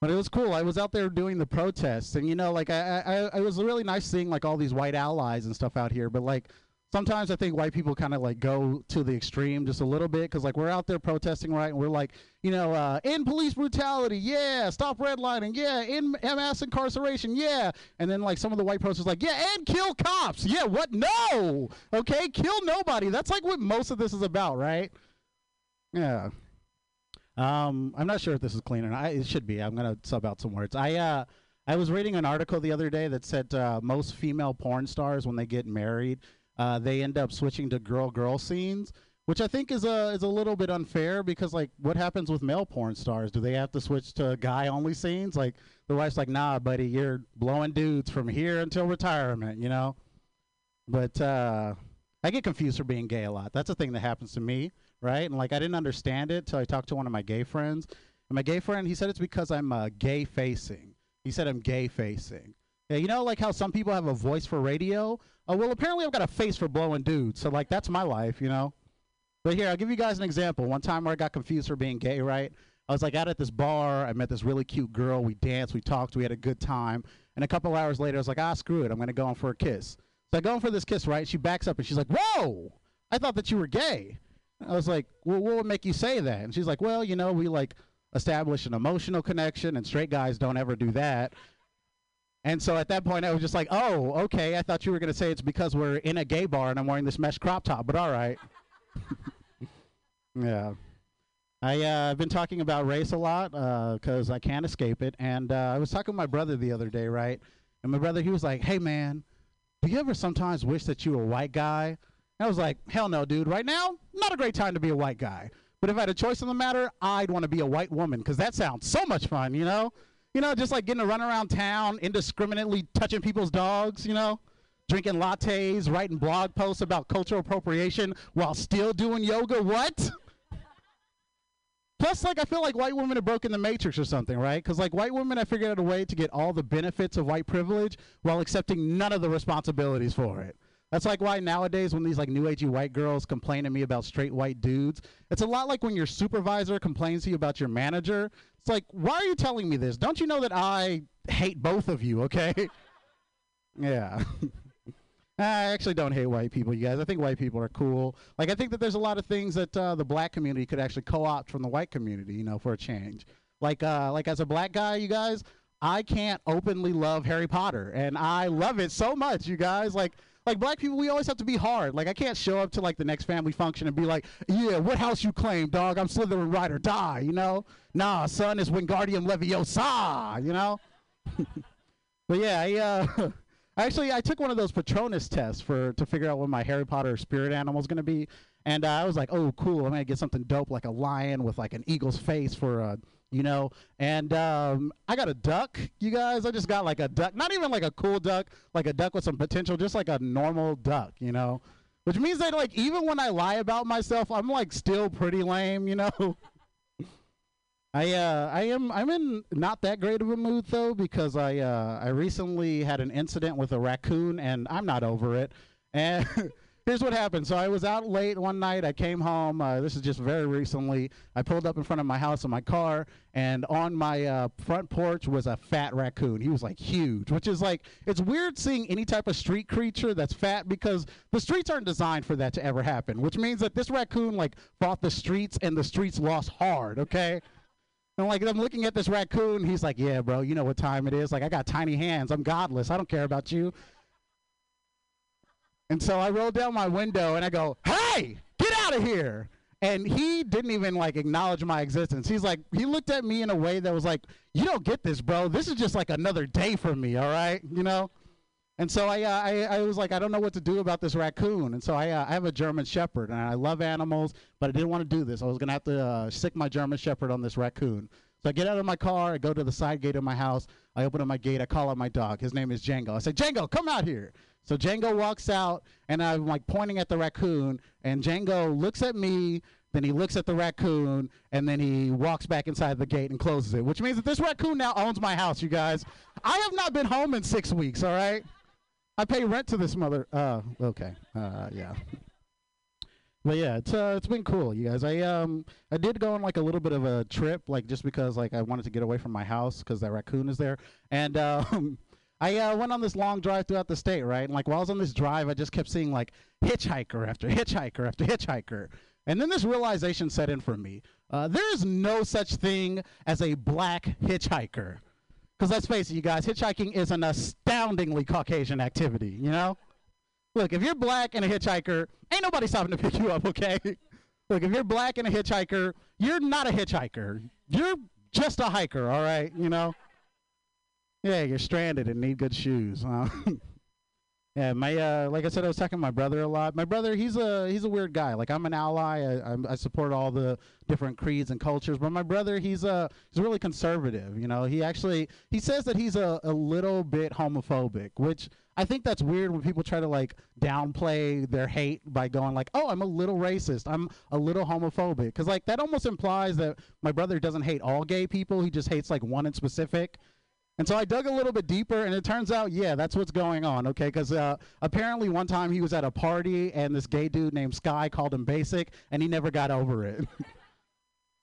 But it was cool. I was out there doing the protests. And, you know, like, I, I, it was really nice seeing, like, all these white allies and stuff out here. But, like, sometimes I think white people kind of, like, go to the extreme just a little bit. Because, like, we're out there protesting, right? And we're like, you know, uh, end police brutality, yeah. Stop redlining, yeah. End mass incarceration, yeah. And then, like, some of the white protesters like, yeah, and kill cops. Yeah, what? No. Okay, kill nobody. That's, like, what most of this is about, right? Yeah. Um, I'm not sure if this is clean or not. I, it should be. I'm going to sub out some words. I uh, I was reading an article the other day that said uh, most female porn stars, when they get married, uh, they end up switching to girl-girl scenes. Which I think is a is a little bit unfair because, like, what happens with male porn stars? Do they have to switch to guy-only scenes? Like, the wife's like, nah, buddy, you're blowing dudes from here until retirement, you know? But uh, I get confused for being gay a lot. That's a thing that happens to me, right? And, like, I didn't understand it till I talked to one of my gay friends. And my gay friend, he said it's because I'm uh, gay-facing. He said I'm gay-facing. Yeah, you know, like how some people have a voice for radio? Oh, well, apparently I've got a face for blowing dudes. So, like, that's my life, you know? But here, I'll give you guys an example. One time where I got confused for being gay, right? I was like out at this bar. I met this really cute girl. We danced. We talked. We had a good time. And a couple hours later, I was like, ah, screw it. I'm going to go in for a kiss. So I go in for this kiss, right? She backs up, and she's like, whoa, I thought that you were gay. And I was like, well, what would make you say that? And she's like, well, you know, we, like, establish an emotional connection, and straight guys don't ever do that. And so at that point, I was just like, oh, okay, I thought you were going to say it's because we're in a gay bar and I'm wearing this mesh crop top, but all right. Yeah, I, uh, I've been talking about race a lot because uh, I can't escape it. And uh, I was talking to my brother the other day, right? And my brother, he was like, hey, man, do you ever sometimes wish that you were a white guy? And I was like, hell no, dude. Right now, not a great time to be a white guy. But if I had a choice in the matter, I'd want to be a white woman because that sounds so much fun, you know? You know, just like getting to run around town, indiscriminately touching people's dogs, you know? Drinking lattes, writing blog posts about cultural appropriation while still doing yoga, what? Plus, like, I feel like white women have broken the matrix or something, right? Because, like, white women have figured out a way to get all the benefits of white privilege while accepting none of the responsibilities for it. That's, like, why nowadays when these, like, new-agey white girls complain to me about straight white dudes, it's a lot like when your supervisor complains to you about your manager. It's like, why are you telling me this? Don't you know that I hate both of you, okay? Yeah. I actually don't hate white people, you guys. I think white people are cool. Like, I think that there's a lot of things that uh, the black community could actually co-opt from the white community, you know, for a change. Like, uh, like as a black guy, you guys, I can't openly love Harry Potter, and I love it so much, you guys. Like, like black people, we always have to be hard. Like, I can't show up to like the next family function and be like, "Yeah, what house you claim, dog? I'm Slytherin, ride or die." You know? Nah, son, it's Wingardium Leviosa. You know? But yeah, I, uh, actually, I took one of those Patronus tests for to figure out what my Harry Potter spirit animal is gonna be, and uh, I was like, "Oh, cool! I'm gonna get something dope like a lion with like an eagle's face for a." You know, and um, I got a duck, you guys. I just got like a duck, not even like a cool duck, like a duck with some potential, just like a normal duck, you know, which means that like even when I lie about myself, I'm like still pretty lame, you know. I uh, I am I'm in not that great of a mood though, because I uh, I recently had an incident with a raccoon and I'm not over it. And here's what happened. So I was out late one night. I came home. Uh, this is just very recently. I pulled up in front of my house in my car, and on my uh, front porch was a fat raccoon. He was, like, huge, which is, like, it's weird seeing any type of street creature that's fat because the streets aren't designed for that to ever happen, which means that this raccoon, like, fought the streets, and the streets lost hard, okay? And, like, I'm looking at this raccoon. He's like, yeah, bro, you know what time it is. Like, I got tiny hands. I'm godless. I don't care about you. And so I rolled down my window, and I go, hey, get out of here. And he didn't even, like, acknowledge my existence. He's like, he looked at me in a way that was like, you don't get this, bro. This is just, like, another day for me, all right, you know? And so I, uh, I, I was like, I don't know what to do about this raccoon. And so I, uh, I have a German shepherd, and I love animals, but I didn't want to do this. I was going to have to uh, sick my German shepherd on this raccoon. So I get out of my car. I go to the side gate of my house. I open up my gate. I call out my dog. His name is Django. I say, Django, come out here. So Django walks out, and I'm, like, pointing at the raccoon, and Django looks at me, then he looks at the raccoon, and then he walks back inside the gate and closes it, which means that this raccoon now owns my house, you guys. I have not been home in six weeks, all right? I pay rent to this mother. Uh, okay, uh, yeah. But, yeah, it's uh, it's been cool, you guys. I um I did go on, like, a little bit of a trip, like, just because, like, I wanted to get away from my house because that raccoon is there, and um. I uh, went on this long drive throughout the state, right? And, like, while I was on this drive, I just kept seeing, like, hitchhiker after hitchhiker after hitchhiker. And then this realization set in for me. Uh, there is no such thing as a black hitchhiker. Because let's face it, you guys, hitchhiking is an astoundingly Caucasian activity, you know? Look, if you're black and a hitchhiker, ain't nobody stopping to pick you up, okay? Look, if you're black and a hitchhiker, you're not a hitchhiker. You're just a hiker, all right, you know? Yeah, you're stranded and need good shoes. Uh, yeah, my uh, like I said, I was talking to my brother a lot. My brother, he's a he's a weird guy. Like, I'm an ally. I, I, I support all the different creeds and cultures. But my brother, he's a he's really conservative. You know, he actually he says that he's a, a little bit homophobic, which I think that's weird when people try to, like, downplay their hate by going like, oh, I'm a little racist. I'm a little homophobic, because, like, that almost implies that my brother doesn't hate all gay people. He just hates, like, one in specific. And so I dug a little bit deeper, and it turns out, yeah, that's what's going on, okay? Because uh, apparently one time he was at a party, and this gay dude named Sky called him basic, and he never got over it.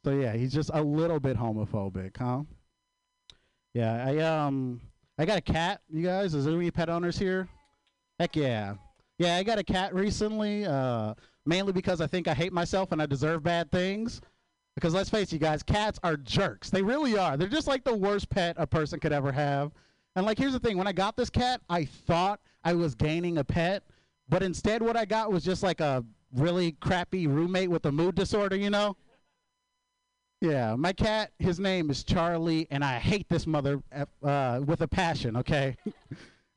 So, yeah, he's just a little bit homophobic, huh? Yeah, I um, I got a cat, you guys. Is there any pet owners here? Heck yeah. Yeah, I got a cat recently, uh, mainly because I think I hate myself and I deserve bad things. Because let's face it, you guys, cats are jerks. They really are. They're just like the worst pet a person could ever have. And, like, here's the thing. When I got this cat, I thought I was gaining a pet. But instead what I got was just, like, a really crappy roommate with a mood disorder, you know? Yeah, my cat, his name is Charlie, and I hate this mother uh, with a passion, okay?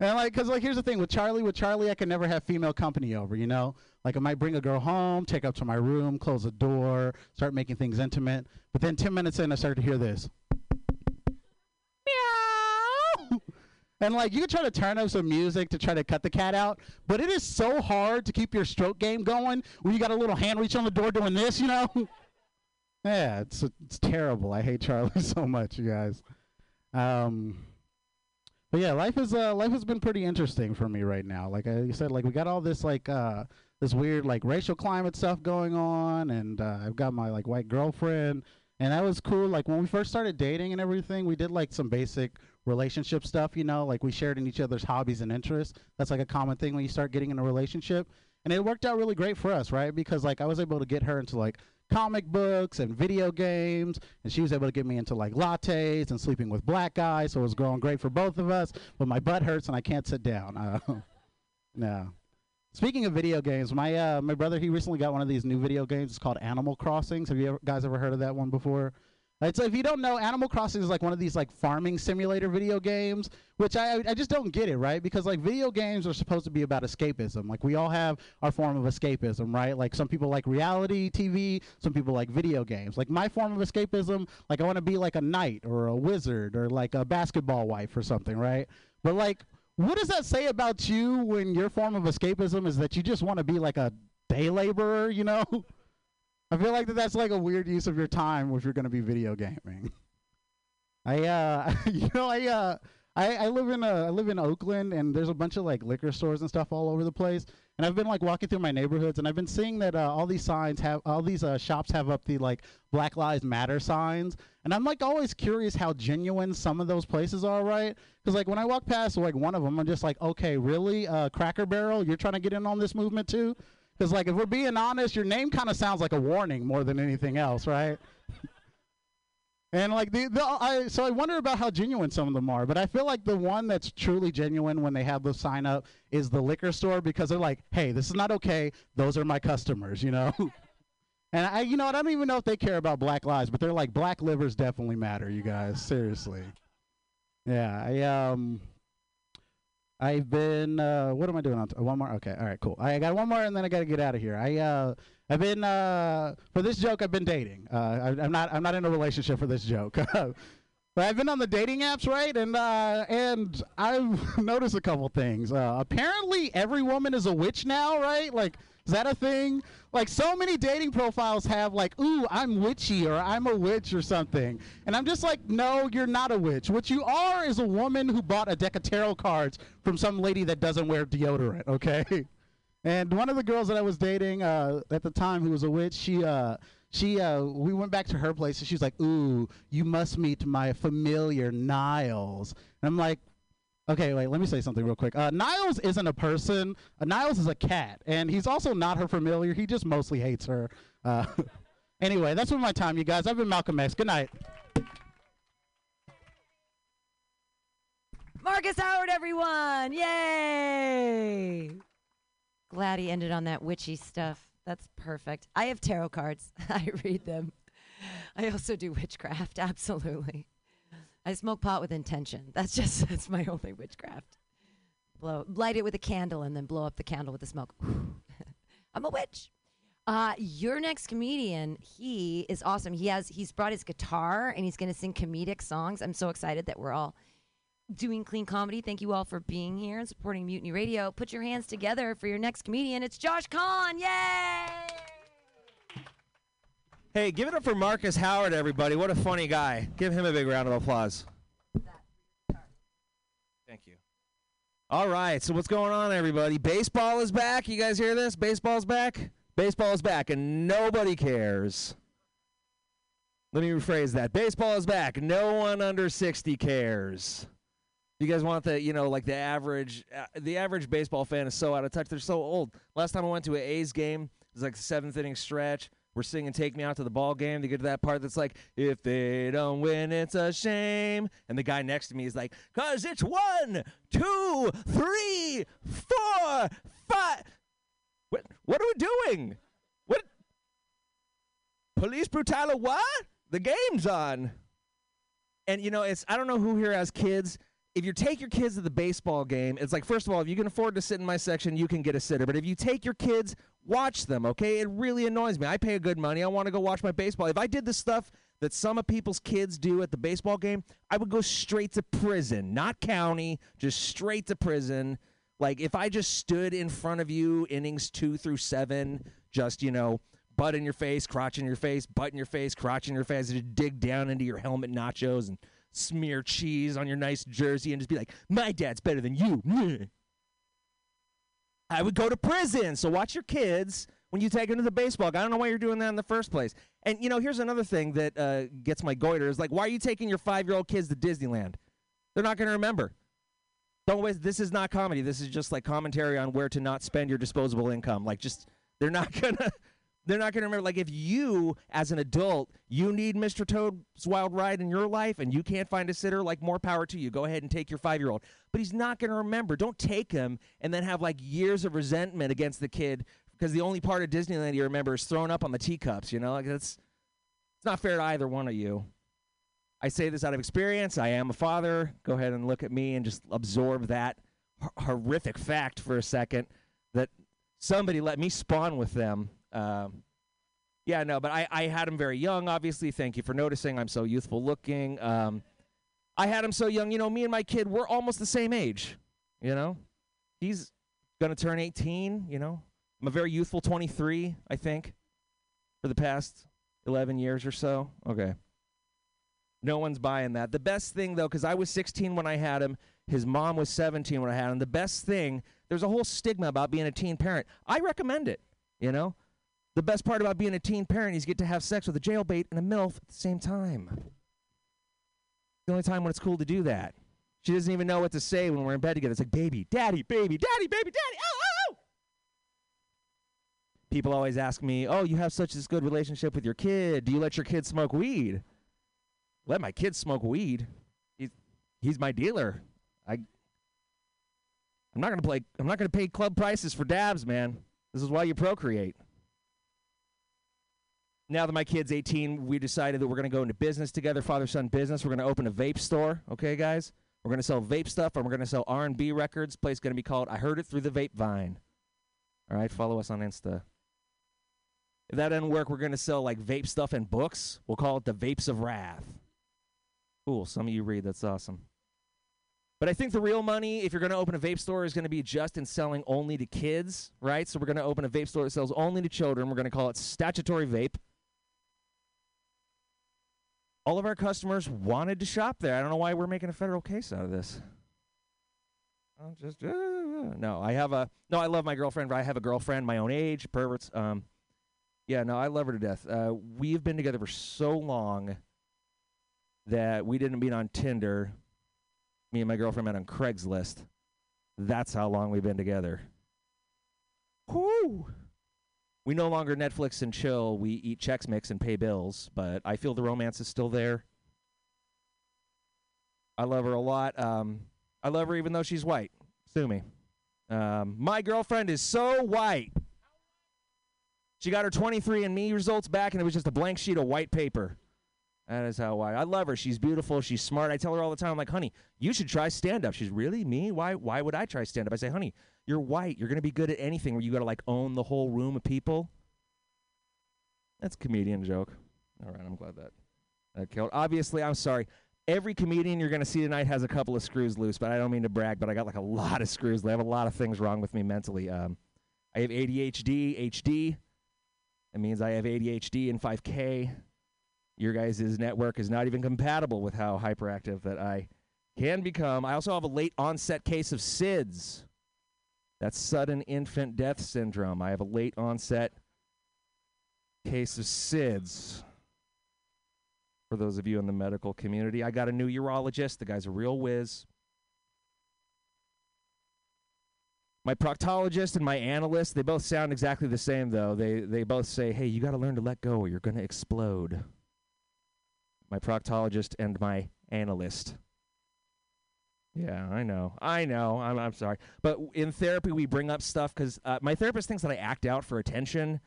And, like, because, like, here's the thing. With Charlie, with Charlie, I can never have female company over, you know? Like, I might bring a girl home, take her up to my room, close the door, start making things intimate. But then ten minutes in, I start to hear this. Meow! And, like, you can try to turn up some music to try to cut the cat out, but it is so hard to keep your stroke game going when you got a little hand reach on the door doing this, you know? Yeah, it's, it's terrible. I hate Charlie so much, you guys. Um... But yeah, life is uh, life has been pretty interesting for me right now. Like I said, like we got all this like uh, this weird like racial climate stuff going on, and uh, I've got my like white girlfriend, and that was cool. Like when we first started dating and everything, we did like some basic relationship stuff, you know, like we shared in each other's hobbies and interests. That's like a common thing when you start getting in a relationship, and it worked out really great for us, right? Because like I was able to get her into like comic books and video games, and she was able to get me into like lattes and sleeping with black guys, so it was going great for both of us, but my butt hurts and I can't sit down. Uh, no. Speaking of video games, my uh, my brother, he recently got one of these new video games. It's called Animal Crossing. Have you ever, guys ever heard of that one before? Right, so if you don't know, Animal Crossing is like one of these like farming simulator video games, which I I just don't get it, right? Because like video games are supposed to be about escapism. Like we all have our form of escapism, right? Like some people like reality T V, some people like video games. Like my form of escapism, like I want to be like a knight or a wizard or like a basketball wife or something, right? But like, what does that say about you when your form of escapism is that you just want to be like a day laborer, you know? I feel like that that's like a weird use of your time if you're going to be video gaming. I, uh, you know, I, uh, I, I live in, uh, I live in Oakland, and there's a bunch of like liquor stores and stuff all over the place. And I've been like walking through my neighborhoods, and I've been seeing that uh, all these signs have, all these uh, shops have up the like Black Lives Matter signs. And I'm like always curious how genuine some of those places are, right? Because like when I walk past like one of them, I'm just like, okay, really, uh, Cracker Barrel, you're trying to get in on this movement too? Because, like, if we're being honest, your name kind of sounds like a warning more than anything else, right? And, like, the, the I, so I wonder about how genuine some of them are. But I feel like the one that's truly genuine when they have the sign up is the liquor store, because they're like, hey, this is not okay. Those are my customers, you know? And, I, you know, I don't even know if they care about black lives, but they're like, black livers definitely matter, you guys. Seriously. Yeah, I, um... I've been, uh, what am I doing on, t- one more? Okay, all right, cool. I got one more and then I gotta get out of here. I, uh, I've been, uh, for this joke, I've been dating. Uh, I, I'm not, I'm not in a relationship for this joke. But I've been on the dating apps, right? And, uh, and I've noticed a couple things. Uh, apparently every woman is a witch now, right? Like, is that a thing? Like, so many dating profiles have, like, ooh, I'm witchy or I'm a witch or something. And I'm just like, no, you're not a witch. What you are is a woman who bought a deck of tarot cards from some lady that doesn't wear deodorant, okay? And one of the girls that I was dating uh, at the time who was a witch, she, uh, she, uh, we went back to her place, and she's like, ooh, you must meet my familiar Niles. And I'm like, okay, wait, let me say something real quick. Uh, Niles isn't a person. Uh, Niles is a cat, and he's also not her familiar. He just mostly hates her. Uh, anyway, that's been my time, you guys. I've been Malcolm X. Good night. Marcus Howard, everyone. Yay. Glad he ended on that witchy stuff. That's perfect. I have tarot cards. I read them. I also do witchcraft, absolutely. I smoke pot with intention. That's just, that's my only witchcraft. Blow, light it with a candle and then blow up the candle with the smoke. I'm a witch. Uh, your next comedian, he is awesome. He has, he's brought his guitar and he's going to sing comedic songs. I'm so excited that we're all doing clean comedy. Thank you all for being here and supporting Mutiny Radio. Put your hands together for your next comedian. It's Josh Kahn. Yay! Hey, give it up for Marcus Howard, everybody. What a funny guy. Give him a big round of applause. Thank you. All right, so what's going on, everybody? Baseball is back. You guys hear this? Baseball's back? Baseball is back, and nobody cares. Let me rephrase that. Baseball is back. No one under sixty cares. You guys want the, you know, like the average, uh, the average baseball fan is so out of touch. They're so old. Last time I went to an A's game, it was like the seventh inning stretch. We're singing Take Me Out to the Ball Game to get to that part that's like, if they don't win, it's a shame. And the guy next to me is like, because it's one, two, three, four, five. What, what are we doing? What? Police brutality, what? The game's on. And, you know, it's I don't know who here has kids. If you take your kids to the baseball game, it's like, first of all, if you can afford to sit in my section, you can get a sitter. But if you take your kids, watch them, okay? It really annoys me. I pay a good money. I want to go watch my baseball. If I did the stuff that some of people's kids do at the baseball game, I would go straight to prison. Not county, just straight to prison. Like, if I just stood in front of you, innings two through seven, just, you know, butt in your face, crotch in your face, butt in your face, crotch in your face, just dig down into your helmet nachos and smear cheese on your nice jersey and just be like, my dad's better than you. I would go to prison. So watch your kids when you take them to the baseball game. I don't know why you're doing that in the first place. And, you know, here's another thing that uh, gets my goiter is, like, why are you taking your five-year-old kids to Disneyland? They're not going to remember. Don't waste. This is not comedy. This is just, like, commentary on where to not spend your disposable income. Like, just, they're not going to. They're not going to remember. Like, if you, as an adult, you need Mister Toad's Wild Ride in your life and you can't find a sitter, like, more power to you. Go ahead and take your five-year-old. But he's not going to remember. Don't take him and then have, like, years of resentment against the kid because the only part of Disneyland you remember is thrown up on the teacups, you know? Like, that's, it's not fair to either one of you. I say this out of experience. I am a father. Go ahead and look at me and just absorb that h- horrific fact for a second that somebody let me spawn with them. Um, yeah, no, but I, I had him very young, obviously. Thank you for noticing. I'm so youthful looking. Um, I had him so young. You know, me and my kid, we're almost the same age, you know? He's going to turn eighteen, you know? I'm a very youthful twenty-three, I think, for the past eleven years or so. Okay. No one's buying that. The best thing, though, because I was sixteen when I had him. His mom was seventeen when I had him. The best thing, there's a whole stigma about being a teen parent. I recommend it, you know? The best part about being a teen parent is you get to have sex with a jailbait and a MILF at the same time. The only time when it's cool to do that. She doesn't even know what to say when we're in bed together. It's like, baby, daddy, baby, daddy, baby, daddy, oh, oh! People always ask me, oh, you have such this good relationship with your kid. Do you let your kid smoke weed? Let my kid smoke weed. He's, he's my dealer. I, I'm not gonna play, I'm not gonna pay club prices for dabs, man. This is why you procreate. Now that my kid's eighteen, we decided that we're going to go into business together, father-son business. We're going to open a vape store, okay, guys? We're going to sell vape stuff, and we're going to sell R and B records. The place going to be called I Heard It Through the Vape Vine. All right, follow us on Insta. If that doesn't work, we're going to sell, like, vape stuff and books. We'll call it the Vapes of Wrath. Cool, some of you read. That's awesome. But I think the real money, if you're going to open a vape store, is going to be just in selling only to kids, right? So we're going to open a vape store that sells only to children. We're going to call it Statutory Vape. All of our customers wanted to shop there. I don't know why we're making a federal case out of this. I'm just, uh, no, I have a, no, I love my girlfriend, but I have a girlfriend my own age, perverts. Um, yeah, no, I love her to death. Uh, we've been together for so long that we didn't meet on Tinder. Me and my girlfriend met on Craigslist. That's how long we've been together. Whoo! We no longer Netflix and chill. We eat Chex Mix and pay bills, but I feel the romance is still there. I love her a lot. Um, I love her even though she's white. Sue me. Um, my girlfriend is so white. She got her twenty-three and me results back, and it was just a blank sheet of white paper. That is how white. I love her. She's beautiful. She's smart. I tell her all the time, I'm like, honey, you should try stand-up. She's really me? Why, why would I try stand-up? I say, honey, you're white. You're going to be good at anything where you got to, like, own the whole room of people. That's a comedian joke. All right, I'm glad that that killed. Obviously, I'm sorry. Every comedian you're going to see tonight has a couple of screws loose, but I don't mean to brag, but I got, like, a lot of screws. I have a lot of things wrong with me mentally. Um, I have A D H D, H D. That means I have A D H D and five K. Your guys' network is not even compatible with how hyperactive that I can become. I also have a late-onset case of S I D S. That's sudden infant death syndrome. I have a late onset case of S I D S. For those of you in the medical community, I got a new urologist. The guy's a real whiz. My proctologist and my analyst, they both sound exactly the same, though. They, they both say, hey, you got to learn to let go or you're going to explode. My proctologist and my analyst. Yeah, I know. I know. I'm, I'm sorry. But in therapy, we bring up stuff because uh, my therapist thinks that I act out for attention.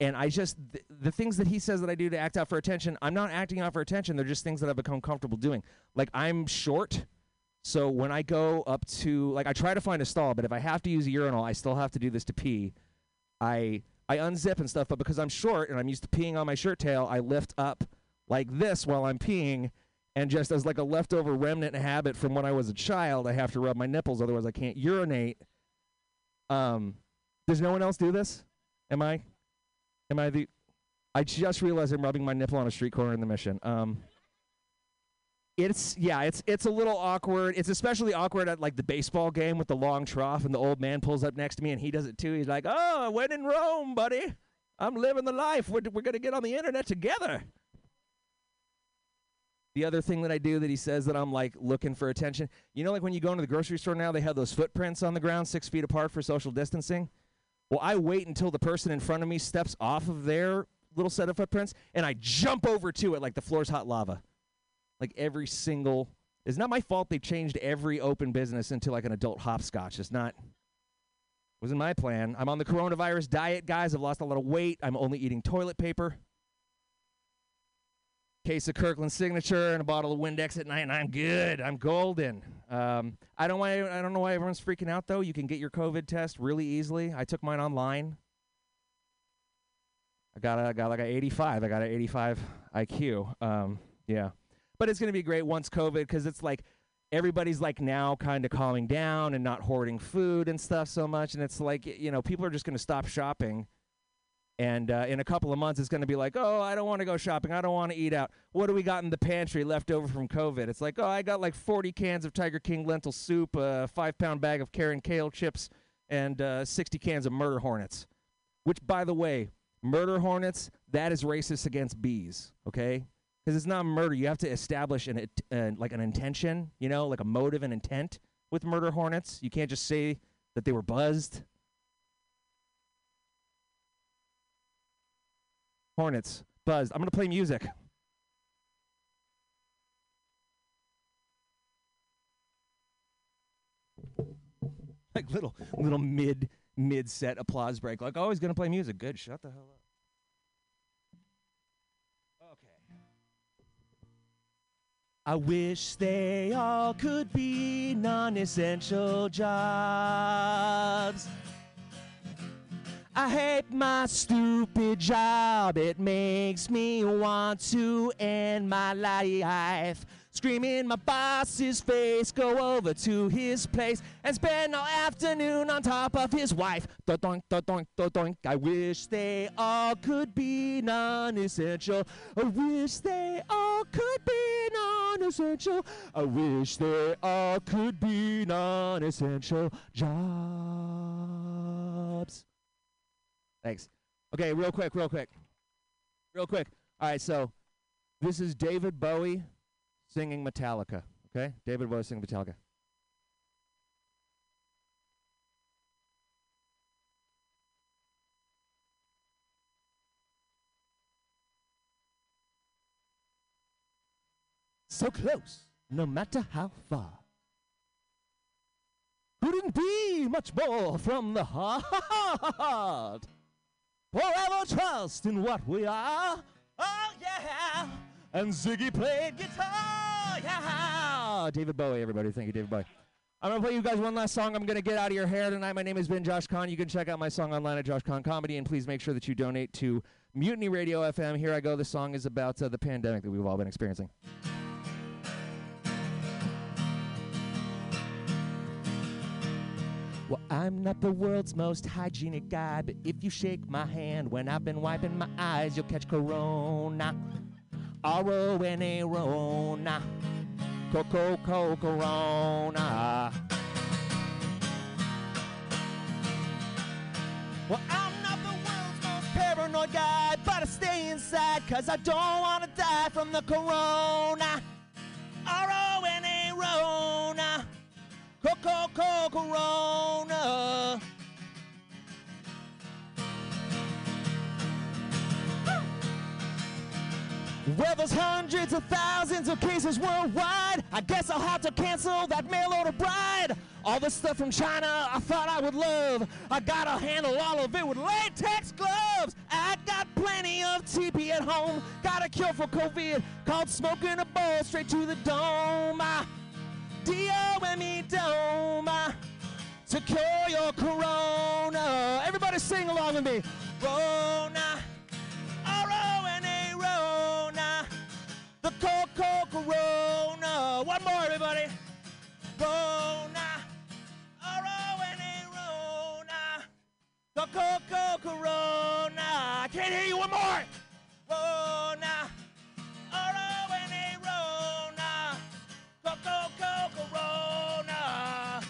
And I just, th- the things that he says that I do to act out for attention, I'm not acting out for attention. They're just things that I've become comfortable doing. Like, I'm short. So when I go up to, like, I try to find a stall, but if I have to use a urinal, I still have to do this to pee. I I unzip and stuff, but because I'm short and I'm used to peeing on my shirt tail, I lift up like this while I'm peeing. And just as like a leftover remnant habit from when I was a child, I have to rub my nipples, otherwise I can't urinate. Um, does no one else do this? Am I? Am I the? I just realized I'm rubbing my nipple on a street corner in the Mission. Um, it's yeah, it's it's a little awkward. It's especially awkward at like the baseball game with the long trough, and the old man pulls up next to me, and he does it too. He's like, "Oh, when in Rome, buddy, I'm living the life. We're we're gonna get on the internet together." The other thing that I do that he says that I'm, like, looking for attention. You know, like, when you go into the grocery store now, they have those footprints on the ground six feet apart for social distancing? Well, I wait until the person in front of me steps off of their little set of footprints, and I jump over to it like the floor's hot lava. Like every single... It's not my fault they changed every open business into like an adult hopscotch. It's not... wasn't my plan. I'm on the coronavirus diet, guys. I've lost a lot of weight. I'm only eating toilet paper. Case of Kirkland Signature and a bottle of Windex at night, and I'm good. I'm golden. Um, I don't why, I don't know why everyone's freaking out, though. You can get your COVID test really easily. I took mine online. I got a, I got like an eighty-five. I got an eighty-five I Q. Um, yeah. But it's going to be great once COVID, because it's like everybody's like now kind of calming down and not hoarding food and stuff so much. And it's like, you know, people are just going to stop shopping. And uh, in a couple of months, it's going to be like, oh, I don't want to go shopping. I don't want to eat out. What do we got in the pantry left over from COVID? It's like, oh, I got like forty cans of Tiger King lentil soup, a five-pound bag of Karen Kale chips, and uh, sixty cans of murder hornets. Which, by the way, murder hornets, that is racist against bees, okay? Because it's not murder. You have to establish an uh, like an intention, you know, like a motive and intent with murder hornets. You can't just say that they were buzzed. Hornets, buzzed. I'm going to play music. Like little little mid, mid-set applause break. Like, oh, he's going to play music. Good. Shut the hell up. Okay. I wish they all could be non-essential jobs. I hate my stupid job. It makes me want to end my life. Scream in my boss's face, go over to his place, and spend all afternoon on top of his wife. Da-doink, da-doink, da-doink. I wish they all could be non-essential. I wish they all could be non-essential. I wish they all could be non-essential jobs. Thanks. Okay, real quick, real quick. Real quick. All right, so this is David Bowie singing Metallica, okay? David Bowie singing Metallica. So close, no matter how far. Couldn't be much more from the heart. Forever trust in what we are, oh yeah, and Ziggy played guitar, yeah. David Bowie, everybody, thank you, David Bowie. I'm going to play you guys one last song. I'm going to get out of your hair tonight. My name has been Josh Kahn. You can check out my song online at Josh Kahn Comedy, and please make sure that you donate to Mutiny Radio F M. Here I Go. The song is about uh, the pandemic that we've all been experiencing. Well, I'm not the world's most hygienic guy, but if you shake my hand when I've been wiping my eyes, you'll catch corona. R O N A, Rona. Co-co-co-corona. Well, I'm not the world's most paranoid guy, but I stay inside because I don't want to die from the corona. R O N A, Rona. Co-co-co-corona. Well, there's hundreds of thousands of cases worldwide. I guess I'll have to cancel that mail-order bride. All this stuff from China I thought I would love. I gotta handle all of it with latex gloves. I got plenty of T P at home. Got a cure for COVID called smoking a bowl straight to the dome. I D O M E, doma, to cure your corona. Everybody sing along with me. Rona, R O N A, Rona, the cold corona. One more, everybody. Rona, R O N A, Rona, the cold corona. I can't hear you. One more. Rona, R O N A, Rona, Corona.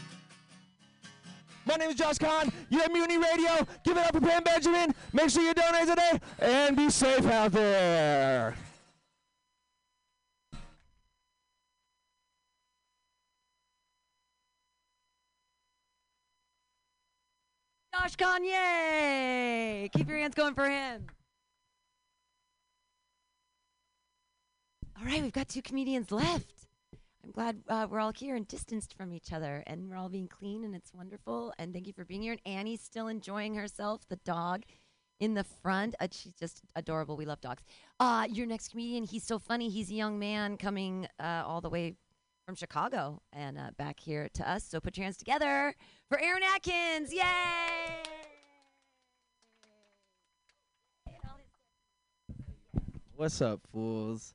My name is Josh Kahn. You have Mutiny Radio. Give it up for Pam Benjamin. Make sure you donate today and be safe out there. Josh Kahn, yay! Keep your hands going for him. All right, we've got two comedians left. I'm glad uh, we're all here and distanced from each other, and we're all being clean, and it's wonderful, and thank you for being here. And Annie's still enjoying herself, the dog in the front. Uh, she's just adorable. We love dogs. Uh, your next comedian, he's so funny. He's a young man coming uh, all the way from Chicago and uh, back here to us. So put your hands together for Aaron Atkins. Yay! What's up, fools?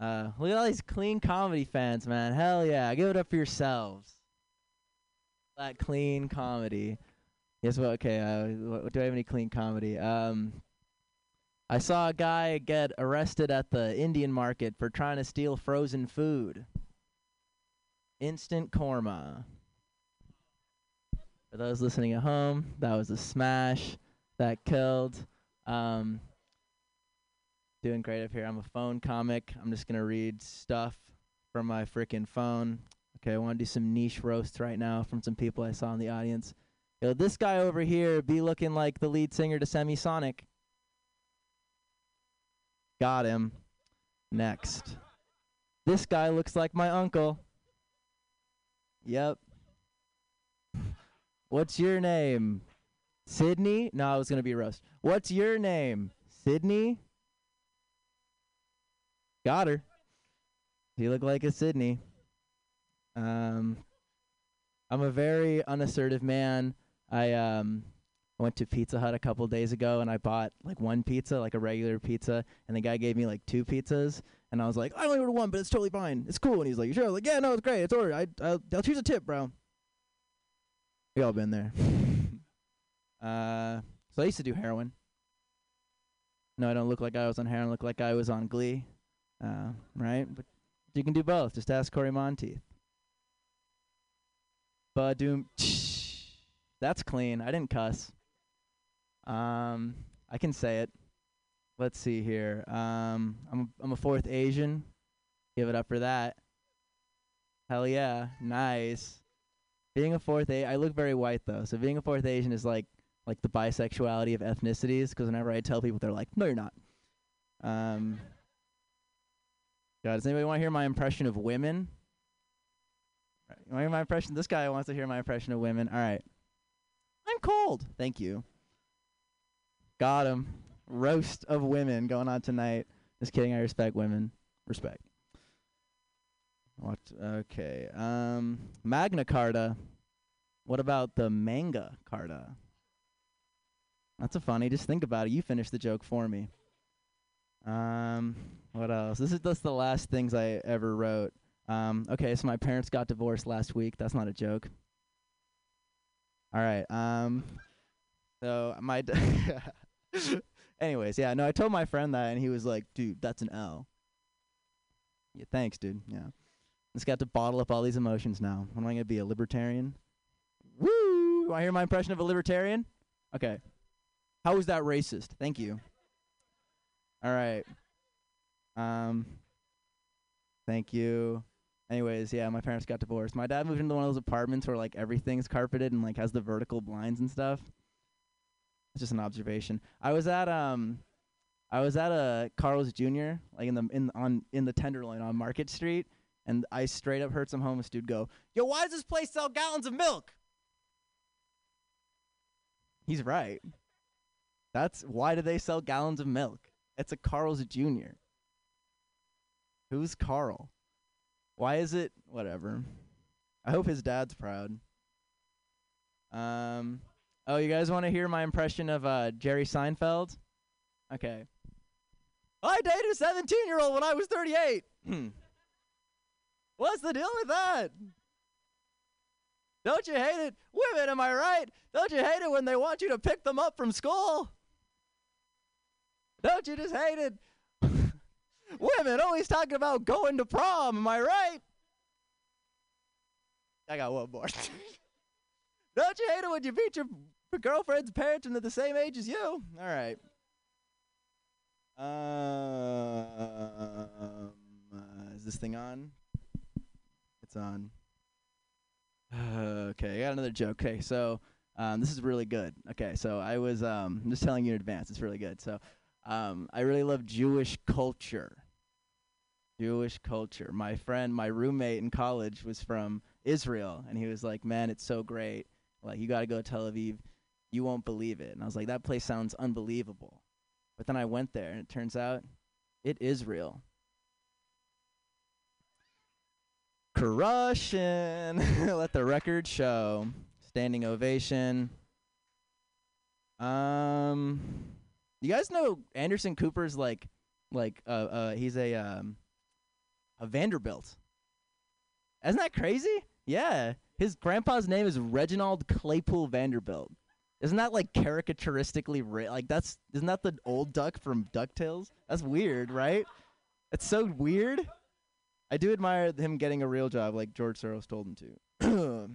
Uh, look at all these clean comedy fans, man. Hell yeah. Give it up for yourselves. That clean comedy. Yes, well, okay. Uh, what, do I have any clean comedy? Um, I saw a guy get arrested at the Indian market for trying to steal frozen food. Instant korma. For those listening at home, that was a smash. That killed. Um... Doing great up here. I'm a phone comic. I'm just gonna read stuff from my freaking phone. Okay, I want to do some niche roasts right now from some people I saw in the audience. Yo, this guy over here be looking like the lead singer to Semisonic. Got him. Next. This guy looks like my uncle. Yep. What's your name? Sydney? No, I was gonna be a roast. What's your name? Sydney? Got her. He looked like a Sydney. Um, I'm a very unassertive man. I um, went to Pizza Hut a couple days ago, and I bought like one pizza, like a regular pizza, and the guy gave me like two pizzas, and I was like, I only ordered one, but it's totally fine. It's cool. And he's like, you sure? I was like, yeah, no, it's great. It's ordered. I, I'll, I'll choose a tip, bro. We all been there. uh, so I used to do heroin. No, I don't look like I was on heroin. I look like I was on Glee. Uh, right? But you can do both. Just ask Corey Monteith. Ba-doom. That's clean. I didn't cuss. Um, I can say it. Let's see here. Um, I'm I'm a fourth Asian. Give it up for that. Hell yeah. Nice. Being a fourth A, I look very white though. So being a fourth Asian is like like the bisexuality of ethnicities. Because whenever I tell people, they're like, no, you're not. Um. Does anybody want to hear my impression of women? Right. You want to hear my impression? This guy wants to hear my impression of women. All right. I'm cold. Thank you. Got him. Roast of women going on tonight. Just kidding. I respect women. Respect. What? Okay. Um, Magna Carta. What about the manga carta? That's a funny. Just think about it. You finish the joke for me. Um... What else? This is just the last things I ever wrote. Um, okay, so my parents got divorced last week. That's not a joke. All right. Um, so my. D Anyways, yeah. No, I told my friend that, and he was like, "Dude, that's an L." Yeah. Thanks, dude. Yeah. Just got to bottle up all these emotions now. Am I gonna be a libertarian? Woo! Want to hear my impression of a libertarian? Okay. How was that racist? Thank you. All right. Um, thank you. Anyways, yeah, my parents got divorced. My dad moved into one of those apartments where, like, everything's carpeted and, like, has the vertical blinds and stuff. It's just an observation. I was at, um, I was at a Carl's Junior, like, in the, in, on, in the Tenderloin on Market Street, and I straight up heard some homeless dude go, yo, why does this place sell gallons of milk? He's right. That's, why do they sell gallons of milk? It's a Carl's Junior Who's Carl? Why is it? Whatever. I hope his dad's proud. Um, oh, you guys want to hear my impression of uh, Jerry Seinfeld? Okay. I dated a seventeen-year-old when I was thirty-eight. What's the deal with that? Don't you hate it? Women, am I right? Don't you hate it when they want you to pick them up from school? Don't you just hate it? Women always talking about going to prom, am I right? I got one more. Don't you hate it when you beat your girlfriend's parents and they're the same age as you? All right. Um, uh, is this thing on? It's on. Uh, okay, I got another joke. Okay, so Um, this is really good. Okay, so I was um, I'm just telling you in advance. It's really good. So um, I really love Jewish culture. Jewish culture. My friend, my roommate in college was from Israel, and he was like, man, it's so great. Like, you got to go to Tel Aviv. You won't believe it. And I was like, that place sounds unbelievable. But then I went there, and it turns out it is real. Corruption. Let the record show. Standing ovation. Um, you guys know Anderson Cooper's like, like uh, uh, he's a um, a Vanderbilt. Isn't that crazy? Yeah, his grandpa's name is Reginald Claypool Vanderbilt. Isn't that like caricaturistically ra- like that's isn't that the old duck from DuckTales? That's weird, right? That's so weird. I do admire him getting a real job like George Soros told him to.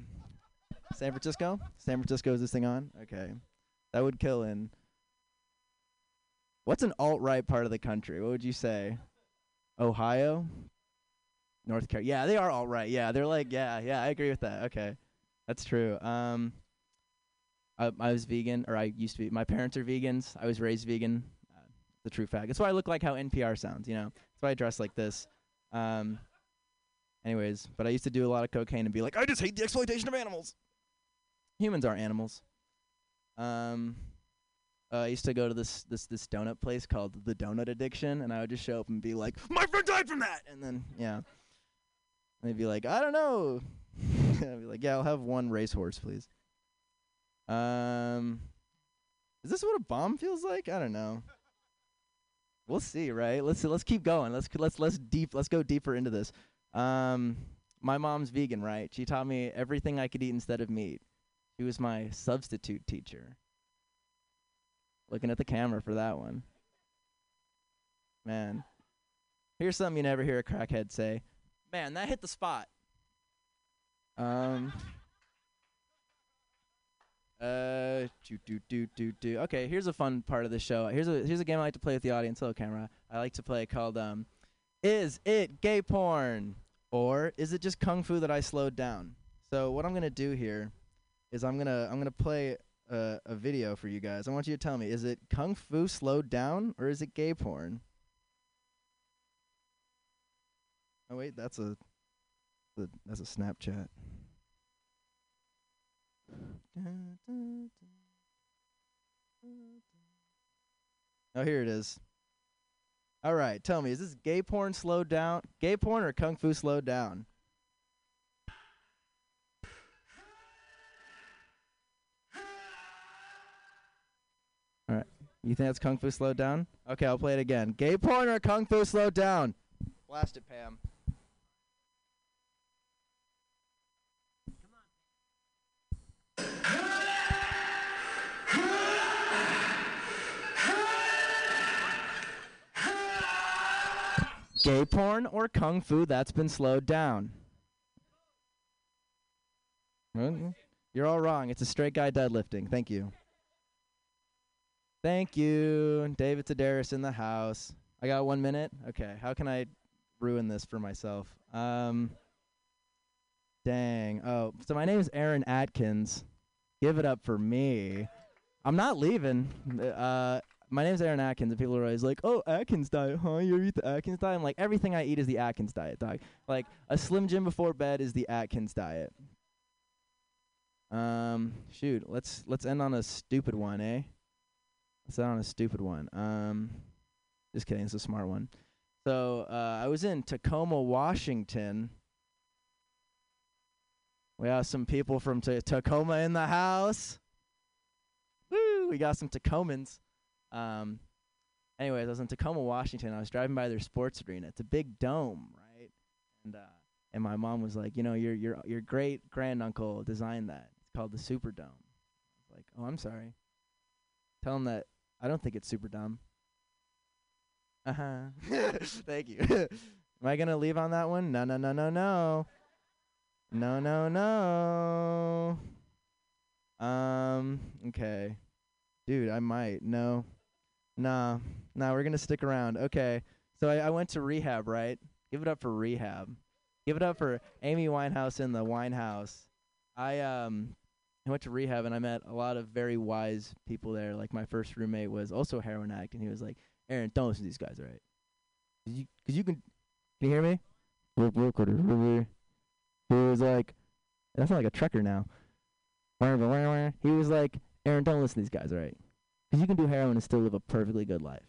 San Francisco? San Francisco, is this thing on? Okay. That would kill in. What's an alt-right part of the country? What would you say? Ohio? North Carolina? Yeah, they are alt-right. Yeah, they're like, yeah, yeah, I agree with that. Okay. That's true. Um, I, I was vegan, or I used to be. My parents are vegans. I was raised vegan. Uh, the true fact. That's why I look like how N P R sounds, you know? That's why I dress like this. Um, anyways, but I used to do a lot of cocaine and be like, I just hate the exploitation of animals. Humans are animals. Um, uh, I used to go to this this this donut place called The Donut Addiction, and I would just show up and be like, my friend died from that! And then, yeah. And they'd be like, I don't know. I'd be like, yeah, I'll have one racehorse, please. Um, is this what a bomb feels like? I don't know. We'll see, right? Let's let's keep going. Let's let's let's deep let's go deeper into this. Um, my mom's vegan, right? She taught me everything I could eat instead of meat. She was my substitute teacher. Looking at the camera for that one. Man, here's something you never hear a crackhead say. Man, that hit the spot. Um. Uh, do, do, do, do, do. Okay, here's a fun part of the show. Here's a here's a game I like to play with the audience. Hello, camera. I like to play called um, is it gay porn or is it just kung fu that I slowed down? So what I'm gonna do here is I'm gonna I'm gonna play a, a video for you guys. I want you to tell me: is it kung fu slowed down or is it gay porn? Oh wait, that's a that's a Snapchat. Oh, here it is. All right, tell me, is this gay porn slowed down? Gay porn or kung fu slowed down? All right, you think that's kung fu slowed down? Okay, I'll play it again. Gay porn or kung fu slowed down? Blast it, Pam. Gay porn or kung fu that's been slowed down? You're all wrong. It's a straight guy deadlifting. Thank you. Thank you. David Sedaris in the house. I got one minute? Okay. How can I ruin this for myself? Um, dang. Oh, so my name is Aaron Atkins. Give it up for me. I'm not leaving. Uh... My name's Aaron Atkins, and people are always like, oh, Atkins diet, huh? You eat the Atkins diet? I'm like, everything I eat is the Atkins diet, dog. Like, a Slim Jim before bed is the Atkins diet. Um, shoot, let's let's end on a stupid one, eh? Let's end on a stupid one. Um, just kidding, it's a smart one. So, uh, I was in Tacoma, Washington. We have some people from t- Tacoma in the house. Woo, we got some Tacomans. Um, anyways, I was in Tacoma, Washington. I was driving by their sports arena. It's a big dome, right? And uh, and my mom was like, you know, your your your great granduncle designed that. It's called the Superdome. I was like, oh, I'm sorry. Tell him that I don't think it's super dumb. Uh huh. Thank you. Am I gonna leave on that one? No, no, no, no, no, no, no, no. Um. Okay. Dude, I might. No. Nah. Nah, we're going to stick around. Okay. So I, I went to rehab, right? Give it up for rehab. Give it up for Amy Winehouse in the Winehouse. I um I went to rehab, and I met a lot of very wise people there. Like, my first roommate was also a heroin addict, and he was like, Aaron, don't listen to these guys, all right? Because you, you can... Can you hear me? He was like... That's not like a trucker now. He was like, Aaron, don't listen to these guys, all right? Because you can do heroin and still live a perfectly good life.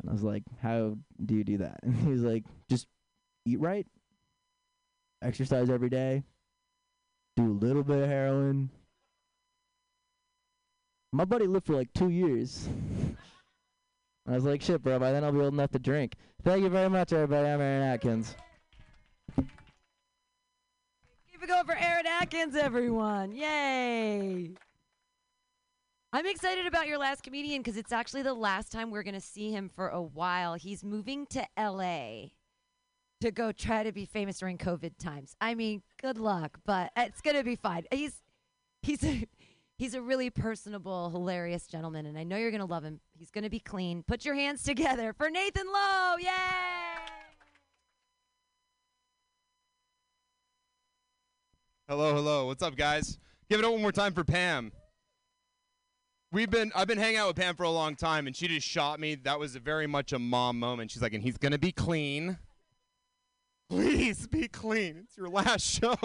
And I was like, how do you do that? And he was like, just eat right, exercise every day, do a little bit of heroin. My buddy lived for like two years. I was like, shit, bro, by then I'll be old enough to drink. Thank you very much, everybody. I'm Aaron Atkins. Keep it going for Aaron Atkins, everyone. Yay. I'm excited about your last comedian because it's actually the last time we're going to see him for a while. He's moving to L A to go try to be famous during COVID times. I mean, good luck, but it's going to be fine. He's he's a, he's a really personable, hilarious gentleman, and I know you're going to love him. He's going to be clean. Put your hands together for Nathan Lowe. Yay! Hello, hello. What's up, guys? Give it up one more time for Pam. We've been I've been hanging out with Pam for a long time, and she just shot me. That was very much a mom moment. She's like, and he's going to be clean. Please be clean. It's your last show.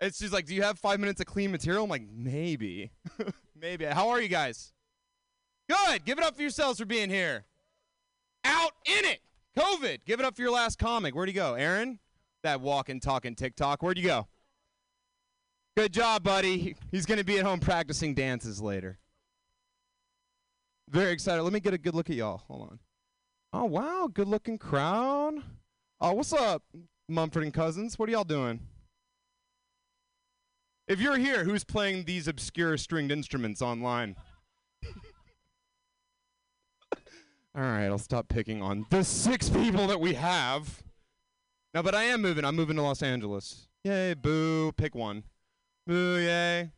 It's just like, do you have five minutes of clean material? I'm like, maybe. Maybe. How are you guys? Good. Give it up for yourselves for being here. Out in it. COVID. Give it up for your last comic. Where'd you go, Aaron? That walking, talking TikTok. Where'd you go? Good job, buddy. He's going to be at home practicing dances later. Very excited. Let me get a good look at y'all. Hold on. Oh, wow. Good looking crowd. Oh, what's up, Mumford and Cousins? What are y'all doing? If you're here, who's playing these obscure stringed instruments online? All right, I'll stop picking on the six people that we have. No, but I am moving. I'm moving to Los Angeles. Yay, boo. Pick one. Boo, yay.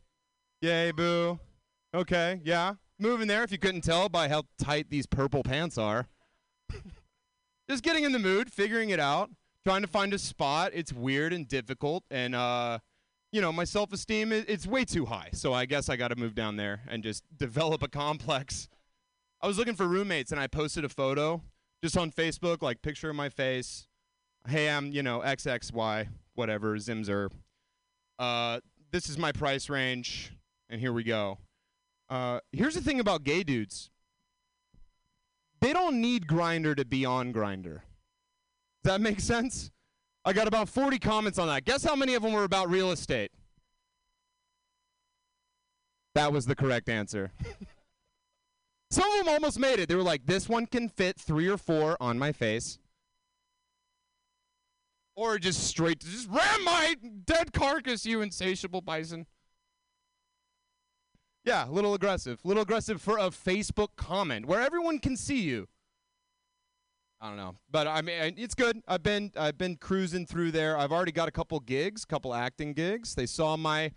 Yay, boo. Okay, yeah. Moving there, if you couldn't tell by how tight these purple pants are. Just getting in the mood, figuring it out, trying to find a spot. It's weird and difficult, and, uh, you know, my self-esteem, it, it's way too high, so I guess I got to move down there and just develop a complex. I was looking for roommates, and I posted a photo just on Facebook, like, picture of my face. Hey, I'm, you know, X X Y, whatever, Zimzer. Uh, this is my price range, and here we go. Uh, here's the thing about gay dudes. They don't need Grindr to be on Grindr. Does that make sense? I got about forty comments on that. Guess how many of them were about real estate? That was the correct answer. Some of them almost made it. They were like, this one can fit three or four on my face. Or just straight, just ram my dead carcass, you insatiable bison. Yeah, a little aggressive. A little aggressive for a Facebook comment where everyone can see you. I don't know. But I mean, it's good. I've been I've been cruising through there. I've already got a couple gigs, couple acting gigs. They saw my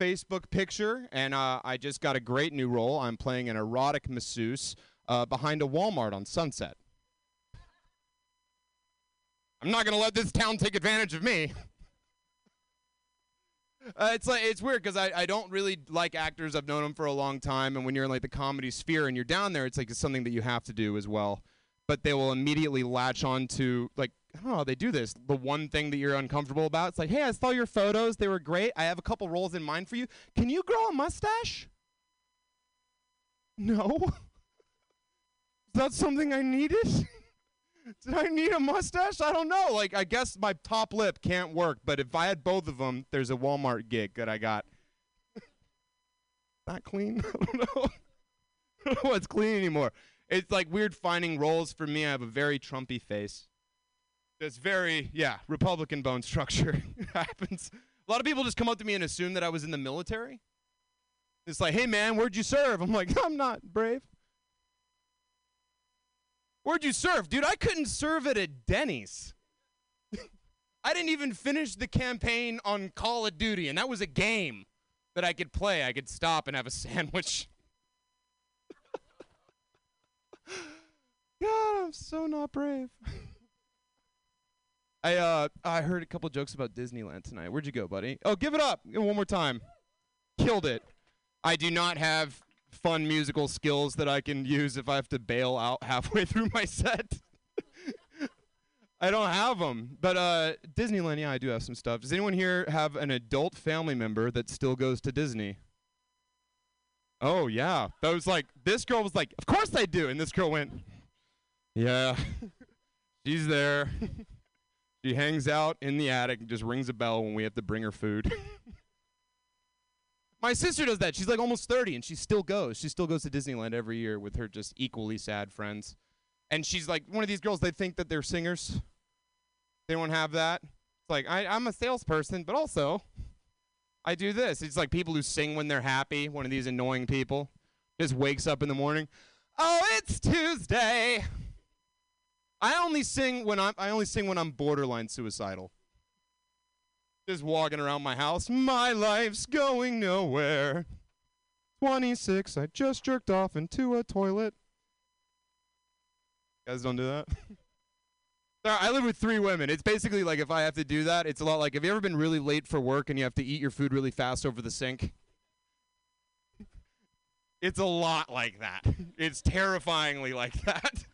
Facebook picture, and uh, I just got a great new role. I'm playing an erotic masseuse uh, behind a Walmart on Sunset. I'm not going to let this town take advantage of me. Uh, it's like it's weird because I, I don't really like actors. I've known them for a long time, and when you're in like the comedy sphere and you're down there, it's like it's something that you have to do as well. But they will immediately latch on to, like, I don't know how they do this. The one thing that you're uncomfortable about, it's like, hey, I saw your photos. They were great. I have a couple roles in mind for you. Can you grow a mustache? No. Is that something I needed? Did I need a mustache? I don't know. Like, I guess my top lip can't work, but if I had both of them, there's a Walmart gig that I got. Not clean? I don't know. I don't know what's clean anymore. It's like weird finding roles for me. I have a very Trumpy face. It's very, yeah, Republican bone structure. It happens. A lot of people just come up to me and assume that I was in the military. It's like, hey, man, where'd you serve? I'm like, I'm not brave. Where'd you serve? Dude, I couldn't serve at a Denny's. I didn't even finish the campaign on Call of Duty, and that was a game that I could play. I could stop and have a sandwich. God, I'm so not brave. I uh I heard a couple jokes about Disneyland tonight. Where'd you go, buddy? Oh, give it up one more time. Killed it. I do not have fun musical skills that I can use if I have to bail out halfway through my set. I don't have them. But uh, Disneyland, yeah, I do have some stuff. Does anyone here have an adult family member that still goes to Disney? Oh, yeah. That was like, this girl was like, of course I do. And this girl went, yeah, she's there. She hangs out in the attic and just rings a bell when we have to bring her food. My sister does that. She's like almost thirty, and she still goes. She still goes to Disneyland every year with her just equally sad friends. And she's like one of these girls, they think that they're singers. They don't have that. It's like, I, I'm a salesperson, but also I do this. It's like people who sing when they're happy, one of these annoying people. Just wakes up in the morning. Oh, it's Tuesday. I only sing when I'm, I only sing when I'm borderline suicidal. Just walking around my house. My life's going nowhere. twenty-six, I just jerked off into a toilet. You guys don't do that? I live with three women. It's basically like if I have to do that, it's a lot like, have you ever been really late for work and you have to eat your food really fast over the sink? It's a lot like that. It's terrifyingly like that.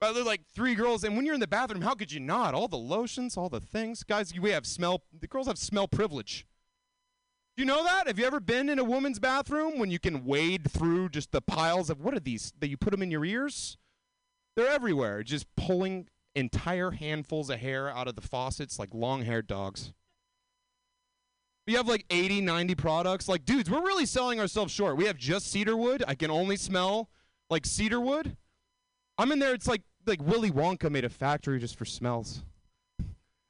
But there's like three girls, and when you're in the bathroom, how could you not? All the lotions, all the things. Guys, we have smell, the girls have smell privilege. You know that? Have you ever been in a woman's bathroom when you can wade through just the piles of, what are these, that you put them in your ears? They're everywhere, just pulling entire handfuls of hair out of the faucets like long-haired dogs. We have like eighty, ninety products. Like, dudes, we're really selling ourselves short. We have just cedar wood. I can only smell like cedar wood. I'm in there, it's like like Willy Wonka made a factory just for smells.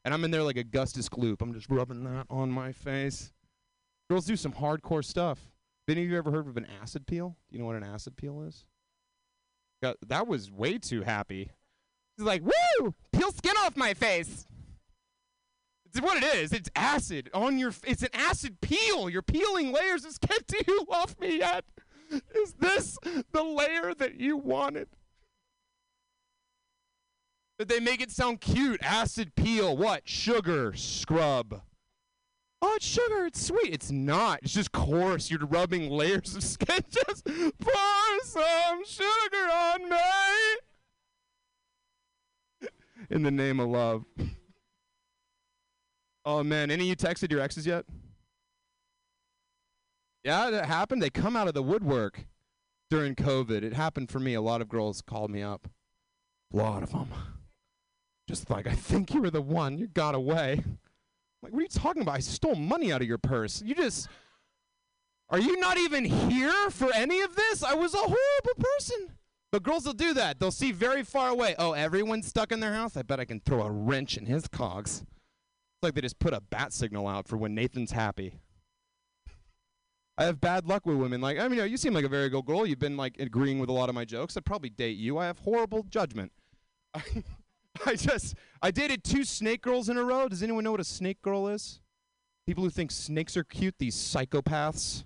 And I'm in there like Augustus Gloop. I'm just rubbing that on my face. Girls do some hardcore stuff. Have any of you ever heard of an acid peel? Do you know what an acid peel is? God, that was way too happy. She's like, woo! Peel skin off my face! It's what it is. It's acid on your... F- it's an acid peel. You're peeling layers of skin. Do you love me yet? Is this the layer that you wanted? But they make it sound cute. Acid peel. What? Sugar scrub. Oh, it's sugar. It's sweet. It's not. It's just coarse. You're rubbing layers of skin. Just pour some sugar on me. In the name of love. Oh, man. Any of you texted your exes yet? Yeah, that happened. They come out of the woodwork during COVID. It happened for me. A lot of girls called me up. A lot of them. Just like, I think you were the one. You got away. Like, what are you talking about? I stole money out of your purse. You just, are you not even here for any of this? I was a horrible person. But girls will do that. They'll see very far away. Oh, everyone's stuck in their house? I bet I can throw a wrench in his cogs. It's like they just put a bat signal out for when Nathan's happy. I have bad luck with women. Like, I mean, you know, you seem like a very good girl. You've been, like, agreeing with a lot of my jokes. I'd probably date you. I have horrible judgment. I, I just, I dated two snake girls in a row. Does anyone know what a snake girl is? People who think snakes are cute, these psychopaths.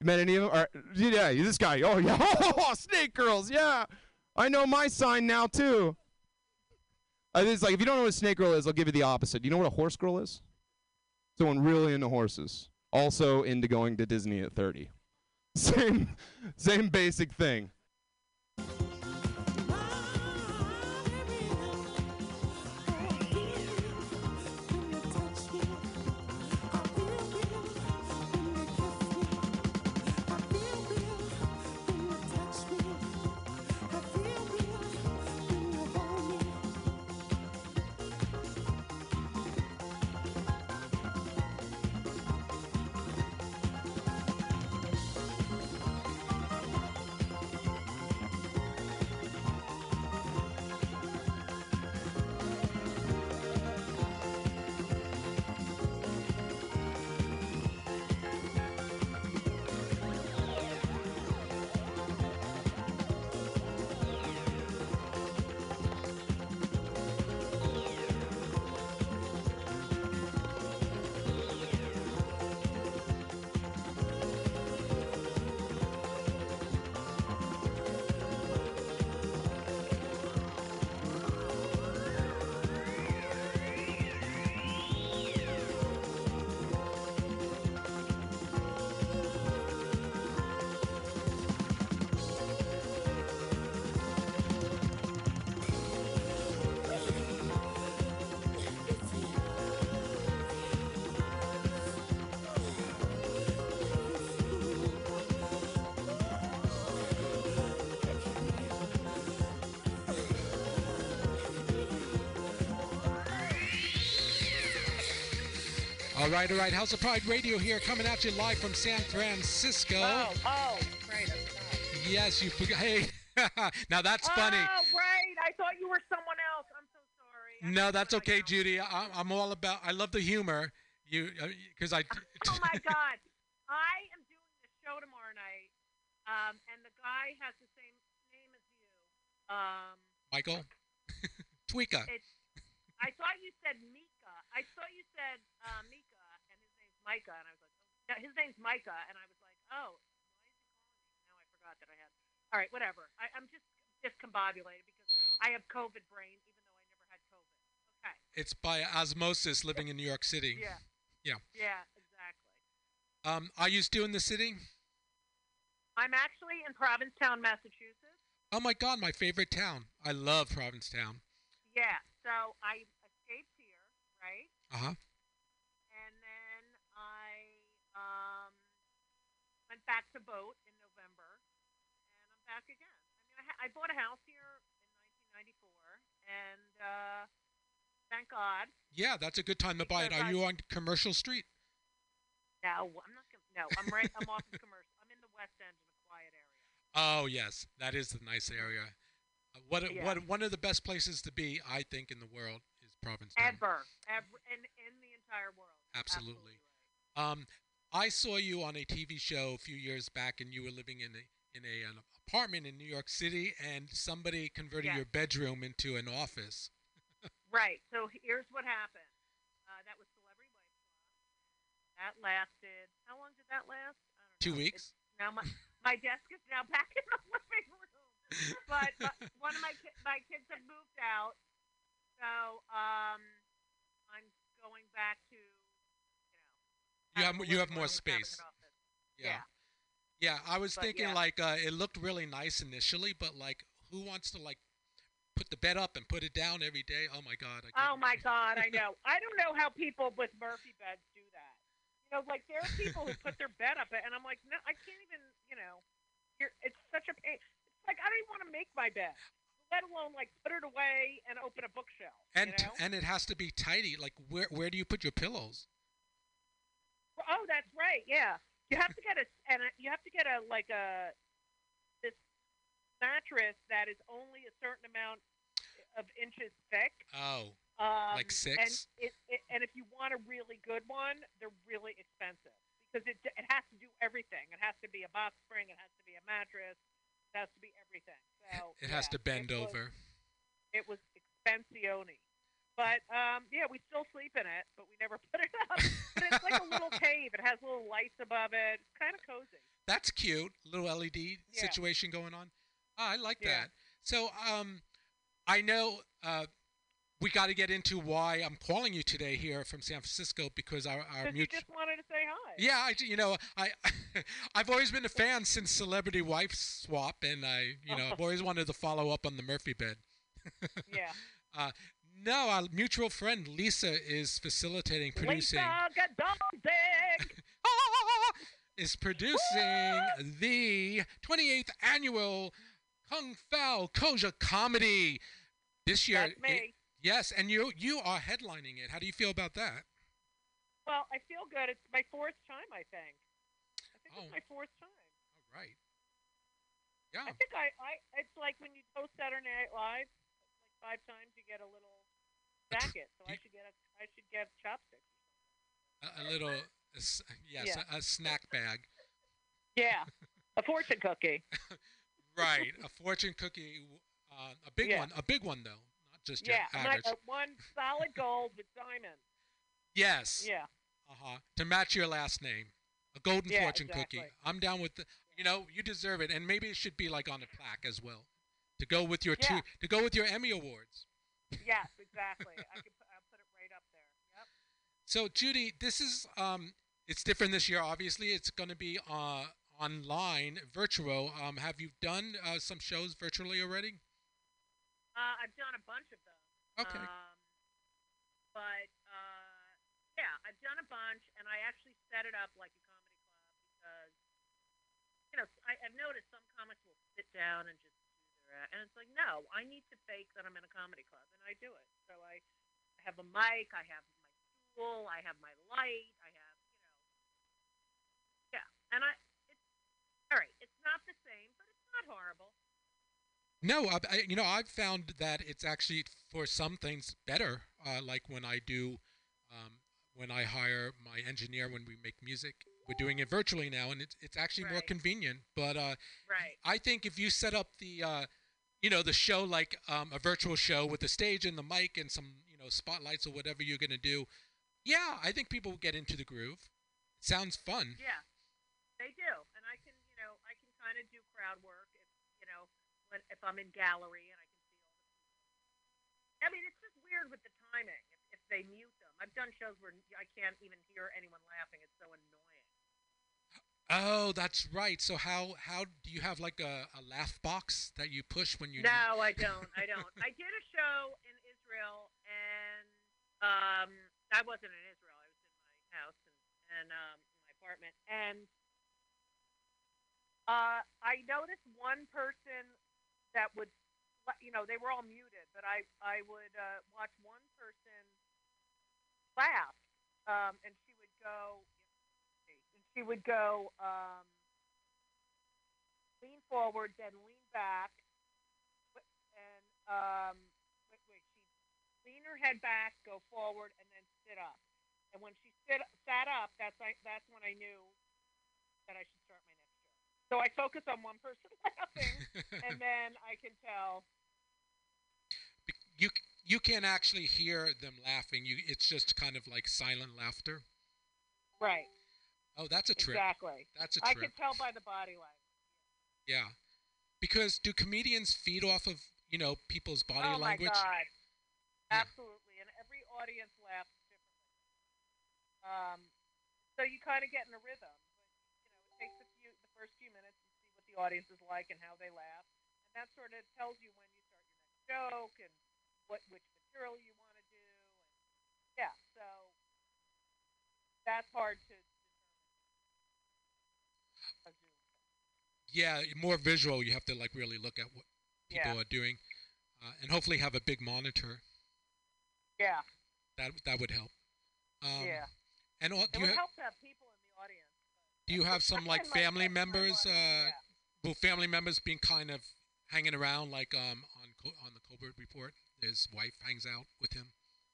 You met any of them? Or, yeah, this guy. Oh, yeah. Oh, snake girls. Yeah. I know my sign now, too. I, it's like, if you don't know what a snake girl is, I'll give you the opposite. You know what a horse girl is? Someone really into horses. Also into going to Disney at thirty. Same, same basic thing. All right, all right. House of Pride Radio here, coming at you live from San Francisco. Oh, oh, right. Yes, you forgot. Hey, now that's oh, funny. Oh, right. I thought you were someone else. I'm so sorry. I no, that's okay, else. Judy. I, I'm all about. I love the humor. You, because uh, I. Oh my God, I am doing the show tomorrow night, um, and the guy has the same name as you. Um, Michael. Tweeka. It's, I thought you said Mika. I thought you said uh, Mika, and his name's Micah, and I was like, oh. No, his name's Micah, and I was like, oh, now I forgot that I had. All right, whatever. I, I'm just discombobulated because I have COVID brain, even though I never had COVID. Okay. It's by osmosis, living in New York City. Yeah. Yeah. Yeah, exactly. Um, are you still in the city? I'm actually in Provincetown, Massachusetts. Oh my God, my favorite town. I love Provincetown. Yeah, so I escaped here, right? Uh-huh. And then I um, went back to Boat in November, and I'm back again. I mean, I, ha- I bought a house here in nineteen ninety-four, and uh, thank God. Yeah, that's a good time to buy it. Are I, you on Commercial Street? No, I'm not. Com- no, I'm right. I'm off of Commercial. I'm in the West End, in a quiet area. Oh yes, that is the nice area. What yeah. what one of the best places to be, I think, in the world is Provincetown. Ever, ever in, in the entire world. Absolutely. Absolutely right. Um, I saw you on a T V show a few years back, and you were living in a in a, an apartment in New York City, and somebody converted yeah. your bedroom into an office. Right. So here's what happened. Uh, that was Celebrity Wife Swap. That lasted. How long did that last? I don't Two know. weeks. It's now my my desk is now back in the living room. But uh, one of my ki- my kids have moved out, so um, I'm going back to, you know. You have, you have more space. Yeah. yeah, yeah. I was but, thinking yeah. like uh, it looked really nice initially, but like who wants to like put the bed up and put it down every day? Oh my God! I oh my God! I know. I don't know how people with Murphy beds do that. You know, like there are people who put their bed up, and I'm like, no, I can't even. You know, you're, it's such a pain. Like, I don't even want to make my bed, let alone, like, put it away and open a bookshelf. And you know? and it has to be tidy. Like, where where do you put your pillows? Well, oh, that's right, yeah. You have to get a, and a, you have to get a, like, a, this mattress that is only a certain amount of inches thick. Oh, um, like six? And, it, it, and if you want a really good one, they're really expensive. Because it it has to do everything. It has to be a box spring. It has to be a mattress. It has to be everything. So, it has yeah, to bend it over. Was, it was expensione. But, um, yeah, we still sleep in it, but we never put it up. But it's like a little cave. It has little lights above it. It's kind of cozy. That's cute. Little L E D yeah. situation going on. Oh, I like yeah. that. So um, I know uh, we got to get into why I'm calling you today here from San Francisco, because our, our mutual. You just wanted to say hi. Yeah, I, you know, I, I've always been a fan since Celebrity Wife Swap, and I, you know, I've always wanted to follow up on the Murphy bed. yeah. Uh, no, our mutual friend Lisa is facilitating, producing. Lisa Godoldig is producing Woo! the twenty-eighth annual Kung Pao Kosher Comedy this year. That's me. It, Yes, and you you are headlining it. How do you feel about that? Well, I feel good. It's my fourth time, I think. I think oh. it's my fourth time. All right. Yeah. I think I, I it's like when you host Saturday Night Live, like five times you get a little jacket. So I should get a I should get chopsticks. A, a little a, yes, yeah. a, a snack bag. Yeah. A fortune cookie. Right, a fortune cookie, uh, a big yeah. one, a big one though. Just yeah, my, uh, one solid gold with diamonds. Yes. Yeah. Uh huh. To match your last name, a golden yeah, fortune exactly. cookie. I'm down with the, you know, you deserve it, and maybe it should be like on a plaque as well, to go with your yeah. two, to go with your Emmy awards. Yes, exactly. I could put, I'll put it right up there. Yep. So Judy, this is um, it's different this year. Obviously, it's going to be uh online, virtual. Um, have you done uh, some shows virtually already? Uh, I've done a bunch of them. Okay. Um, but, uh, yeah, I've done a bunch, and I actually set it up like a comedy club because, you know, I, I've noticed some comics will sit down and just do their, and it's like, no, I need to fake that I'm in a comedy club, and I do it. So I have a mic, I have my stool, school, I have my light, I have, you know, yeah, and I, it's, all right, it's not the same, but it's not horrible. No, I, I, you know, I've found that it's actually, for some things, better, uh, like when I do, um, when I hire my engineer, when we make music, we're doing it virtually now, and it's, it's actually right. more convenient, but uh, right. I think if you set up the, uh, you know, the show like um, a virtual show with the stage and the mic and some, you know, spotlights or whatever you're going to do, yeah, I think people will get into the groove. It sounds fun. Yeah, they do, and I can, you know, I can kind of do crowd work, if, you know, when, if I'm in gallery and I can see all the people. I mean, it's just weird with the timing, if, if they mute them. I've done shows where I can't even hear anyone laughing. It's so annoying. Oh, that's right. So how, how do you have like a, a laugh box that you push when you? No, I don't. I don't. I did a show in Israel, and um, I wasn't in Israel. I was in my house and, and um, my apartment, and uh, I noticed one person that would, you know, they were all muted, but I I would uh, watch one person laugh, um, and she would go. She would go um, lean forward, then lean back, and um, wait, wait, she'd lean her head back, go forward, and then sit up. And when she sit, sat up, that's I, that's when I knew that I should start my next show. So I focus on one person laughing, and then I can tell. You you can't actually hear them laughing. You it's just kind of like silent laughter. Right. Oh, that's a trip. Exactly. That's a trip. I can tell by the body language. Yeah. Because do comedians feed off of, you know, people's body oh language? Oh, my God. Yeah. Absolutely. And every audience laughs differently. Um, so you kind of get in a rhythm. But, you know, it takes a few, the first few minutes to see what the audience is like and how they laugh. And that sort of tells you when you start your next joke and what which material you want to do. And yeah, so that's hard to... Yeah, more visual. You have to like really look at what people yeah. are doing, uh, and hopefully have a big monitor. Yeah. That that would help. Um, yeah. And all, do it would you ha- help to have people in the audience. Do you have some like family members? Uh, yeah. Well, family members being kind of hanging around, like um on Col- on the Colbert Report, his wife hangs out with him.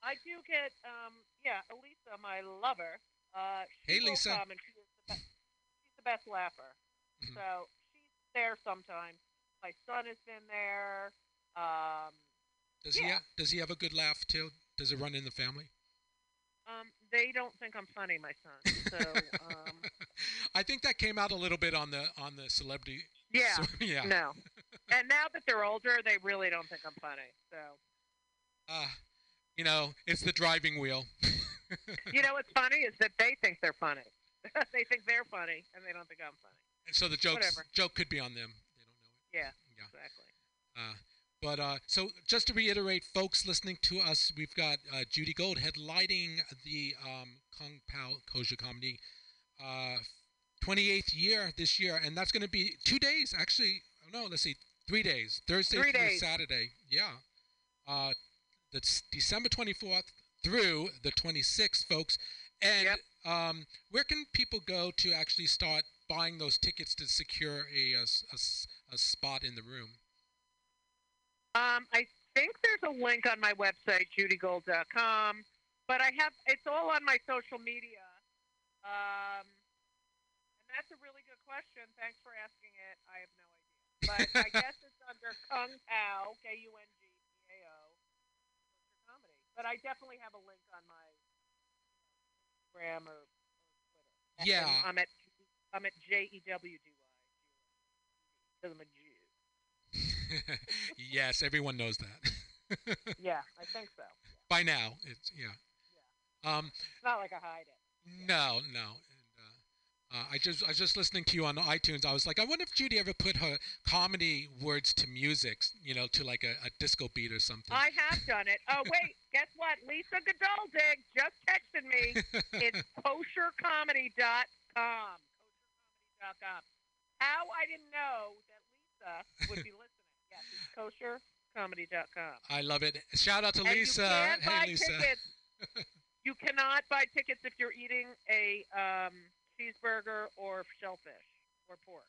I do get um yeah, Lisa, my lover. Uh, she hey, will Lisa. Come and she is the best, she's the best laugher. Mm-hmm. So she's there sometimes. My son has been there. Um, does yeah. he? Ha- does he have a good laugh too? Does it run in the family? Um, they don't think I'm funny, my son. So um, I think that came out a little bit on the on the Celebrity. Yeah. So, yeah. No. And now that they're older, they really don't think I'm funny. So. Uh, you know, it's the driving wheel. You know what's funny is that they think they're funny. They think they're funny, and they don't think I'm funny. And so the jokes, joke could be on them. They don't know it. Yeah, yeah. Exactly. Uh, but uh, so just to reiterate, folks listening to us, we've got uh, Judy Gold headlining the um, Kung Pao Kosher Comedy uh, twenty-eighth year this year. And that's going to be two days, actually. No, let's see, three days. Thursday three through days. Saturday. Yeah. Uh, that's December twenty-fourth through the twenty-sixth, folks. And yep. um, where can people go to actually start buying those tickets to secure a, a, a, a spot in the room? Um, I think there's a link on my website, judy gold dot com, but I have it's all on my social media. Um, and that's a really good question. Thanks for asking it. I have no idea. But I guess it's under Kung Pao, K U N G P A O, comedy. But I definitely have a link on my Instagram or, or Twitter. Yeah. I'm at I'm at J E W D Y. Because I'm a Jew. Yes, everyone knows that. Yeah, I think so. Yeah. By now, it's yeah. yeah. Um, it's not like I hide it. Yeah. No, no. And, uh, uh, I just I was just listening to you on iTunes. I was like, I wonder if Judy ever put her comedy words to music, you know, to like a, a disco beat or something. I have done it. Oh wait, guess what? Lisa Godoldig just texted me. It's kosher comedy dot com. Up. How I didn't know that Lisa would be listening. Yes, kosher comedy dot com. I love it. Shout out to and Lisa. You can hey, buy Lisa. Tickets. You cannot buy tickets if you're eating a um, cheeseburger or shellfish or pork.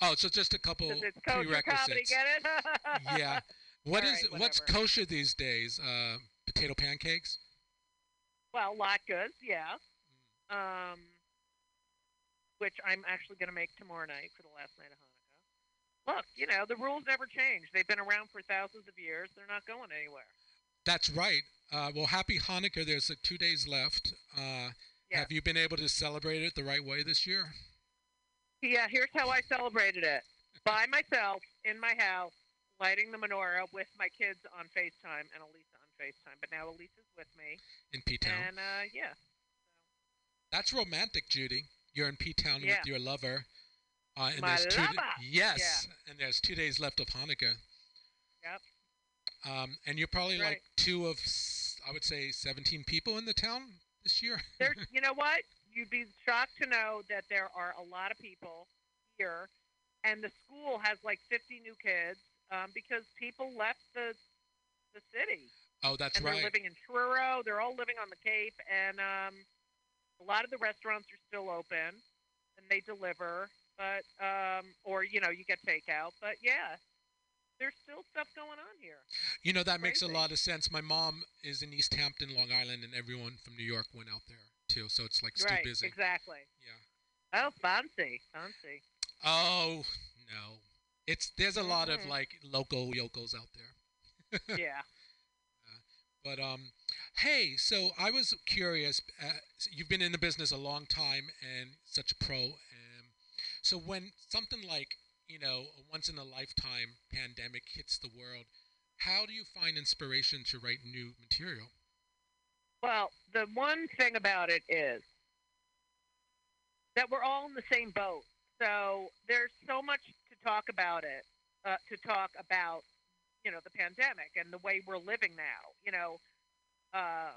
Oh, so just a couple it's prerequisites. Comedy, get it? Yeah. What All is right, what's kosher these days? Uh, potato pancakes? Well, lot goods, yeah. Mm. Um, which I'm actually going to make tomorrow night for the last night of Hanukkah. Look, you know, the rules never change. They've been around for thousands of years. They're not going anywhere. That's right. Uh, well, happy Hanukkah. There's uh, two days left. Uh, yes. Have you been able to celebrate it the right way this year? Yeah, here's how I celebrated it. By myself, in my house, lighting the menorah with my kids on FaceTime and Elisa on FaceTime. But now Elisa's with me. In P-Town. And, uh, yeah. So. That's romantic, Judy. You're in P-Town yeah. with your lover. Uh, and my there's two lover! D- yes. Yeah. And there's two days left of Hanukkah. Yep. Um, and you're probably right. like two of, I would say, seventeen people in the town this year. There's, you know what? You'd be shocked to know that there are a lot of people here, and the school has like fifty new kids um, because people left the the city. Oh, that's and right. They're living in Truro. They're all living on the Cape, and um, a lot of the restaurants are still open, and they deliver. But um, or you know, you get takeout. But yeah. There's still stuff going on here. You know, that Crazy. Makes a lot of sense. My mom is in East Hampton, Long Island, and everyone from New York went out there, too. So it's like still right, busy. Right, exactly. Yeah. Oh, fancy. Fancy. Oh, no. It's There's a lot mm-hmm. of, like, local yokels out there. yeah. Uh, but, um, hey, so I was curious. Uh, you've been in the business a long time and such a pro. Um, so when something like... you know, a once-in-a-lifetime pandemic hits the world, how do you find inspiration to write new material? Well, the one thing about it is that we're all in the same boat. So there's so much to talk about it, uh, to talk about, you know, the pandemic and the way we're living now. You know, um,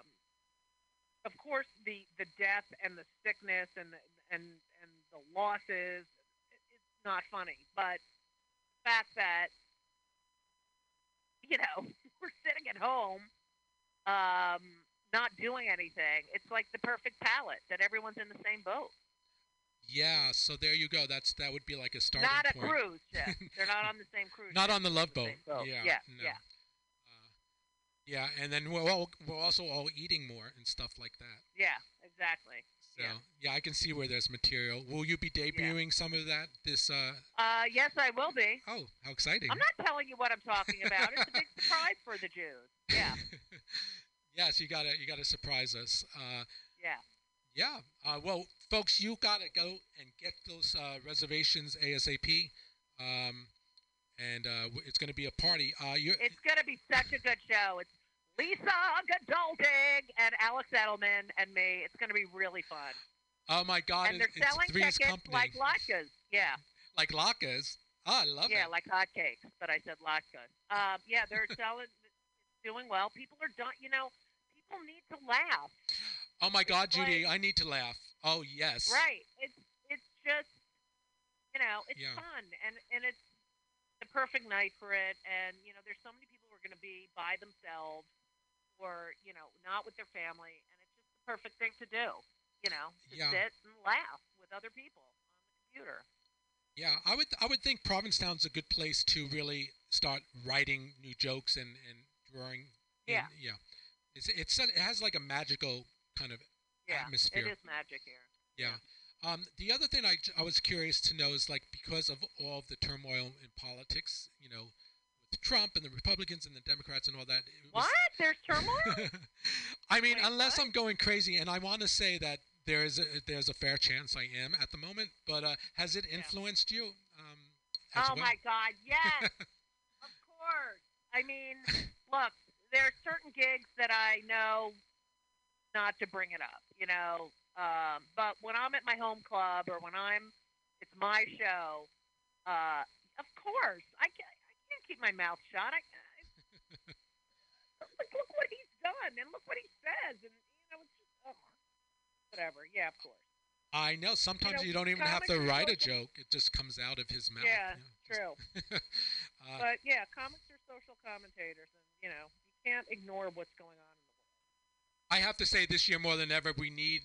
of course, the, the death and the sickness and the, and, and the losses, not funny, but the fact that, you know, we're sitting at home um, not doing anything. It's like the perfect palette that everyone's in the same boat. Yeah, so there you go. That's That would be like a starting not point. Not a cruise ship. They're not on the same cruise Not ship. On the love boat. The boat. Yeah, yeah. No. yeah. Uh, yeah, and then we're, all, we're also all eating more and stuff like that. Yeah, exactly. So, yeah. yeah, I can see where there's material. Will you be debuting yeah. some of that? This. Uh... uh, yes, I will be. Oh, how exciting! I'm not telling you what I'm talking about. It's a big surprise for the Jews. Yeah. yes, you gotta, you gotta surprise us. Uh, yeah. Yeah. Uh, well, folks, you gotta go and get those uh, reservations ASAP, um, and uh, it's gonna be a party. Uh, you. It's gonna be such a good show. It's Lisa Godoldig and Alex Edelman and me. It's going to be really fun. Oh, my God. And they're it's selling Three's tickets company. Like latkes. Yeah. Like latkes? Oh, I love yeah, it. Yeah, like hotcakes, but I said latkes. Um, yeah, they're selling, doing well. People are done, you know, people need to laugh. Oh, my God, it's Judy, like, I need to laugh. Oh, yes. Right. It's it's just, you know, it's yeah. fun. And, and it's the perfect night for it. And, you know, there's so many people who are going to be by themselves. Or, you know, not with their family, and it's just the perfect thing to do, you know, to yeah. sit and laugh with other people on the computer. Yeah, I would I would think Provincetown's a good place to really start writing new jokes and, and drawing. Yeah. And, yeah. It's, it's, it has like a magical kind of yeah, atmosphere. It is magic here. Yeah. yeah. Um, the other thing I, I was curious to know is, like, because of all of the turmoil in politics, you know, Trump and the Republicans and the Democrats and all that. What? There's turmoil? I mean, Wait, unless what? I'm going crazy, and I want to say that there is a, there's a fair chance I am at the moment, but uh, has it influenced yeah. you? Um, as oh, well? my God, yes. Of course. I mean, look, there are certain gigs that I know not to bring it up, you know, um, but when I'm at my home club or when I'm, it's my show, uh, of course, I can keep my mouth shut. I, I look, look what he's done, and look what he says, and you know, it's just oh, whatever. Yeah, of course. I know. Sometimes you, know, you don't even have to write a joke; it just comes out of his mouth. Yeah, you know, true. uh, but yeah, comics are social commentators, and you know, you can't ignore what's going on in the world. I have to say, this year more than ever, we need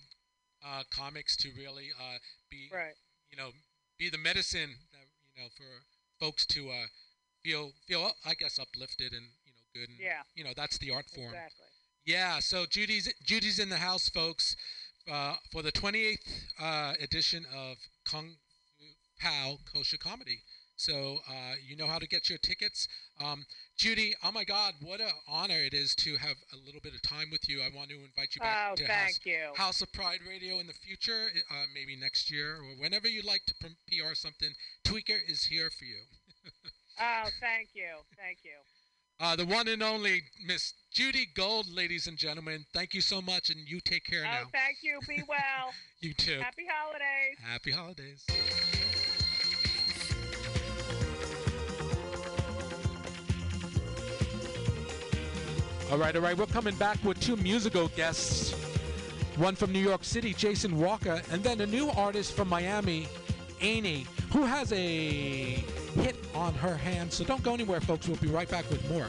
uh, comics to really uh, be, right. you know, be the medicine, that, you know, for folks to uh, feel feel, I guess, uplifted and you know, good. And, yeah. You know, that's the art form. Exactly. Yeah. So Judy's Judy's in the house, folks, uh, for the twenty-eighth uh, edition of Kung Pao Kosher Comedy. So uh, you know how to get your tickets. Um, Judy, oh, my God, what an honor it is to have a little bit of time with you. I want to invite you back oh, to thank House, you. House of Pride Radio in the future, uh, maybe next year or whenever you'd like to P R something. Tweaker is here for you. oh, thank you. Thank you. Uh, the one and only Miss Judy Gold, ladies and gentlemen. Thank you so much, and you take care oh, now. Oh, thank you. Be well. You too. Happy holidays. Happy holidays. All right, all right. We're coming back with two musical guests, one from New York City, Jason Walker, and then a new artist from Miami, Amy, who has a hit on her hands. So don't go anywhere, folks. We'll be right back with more.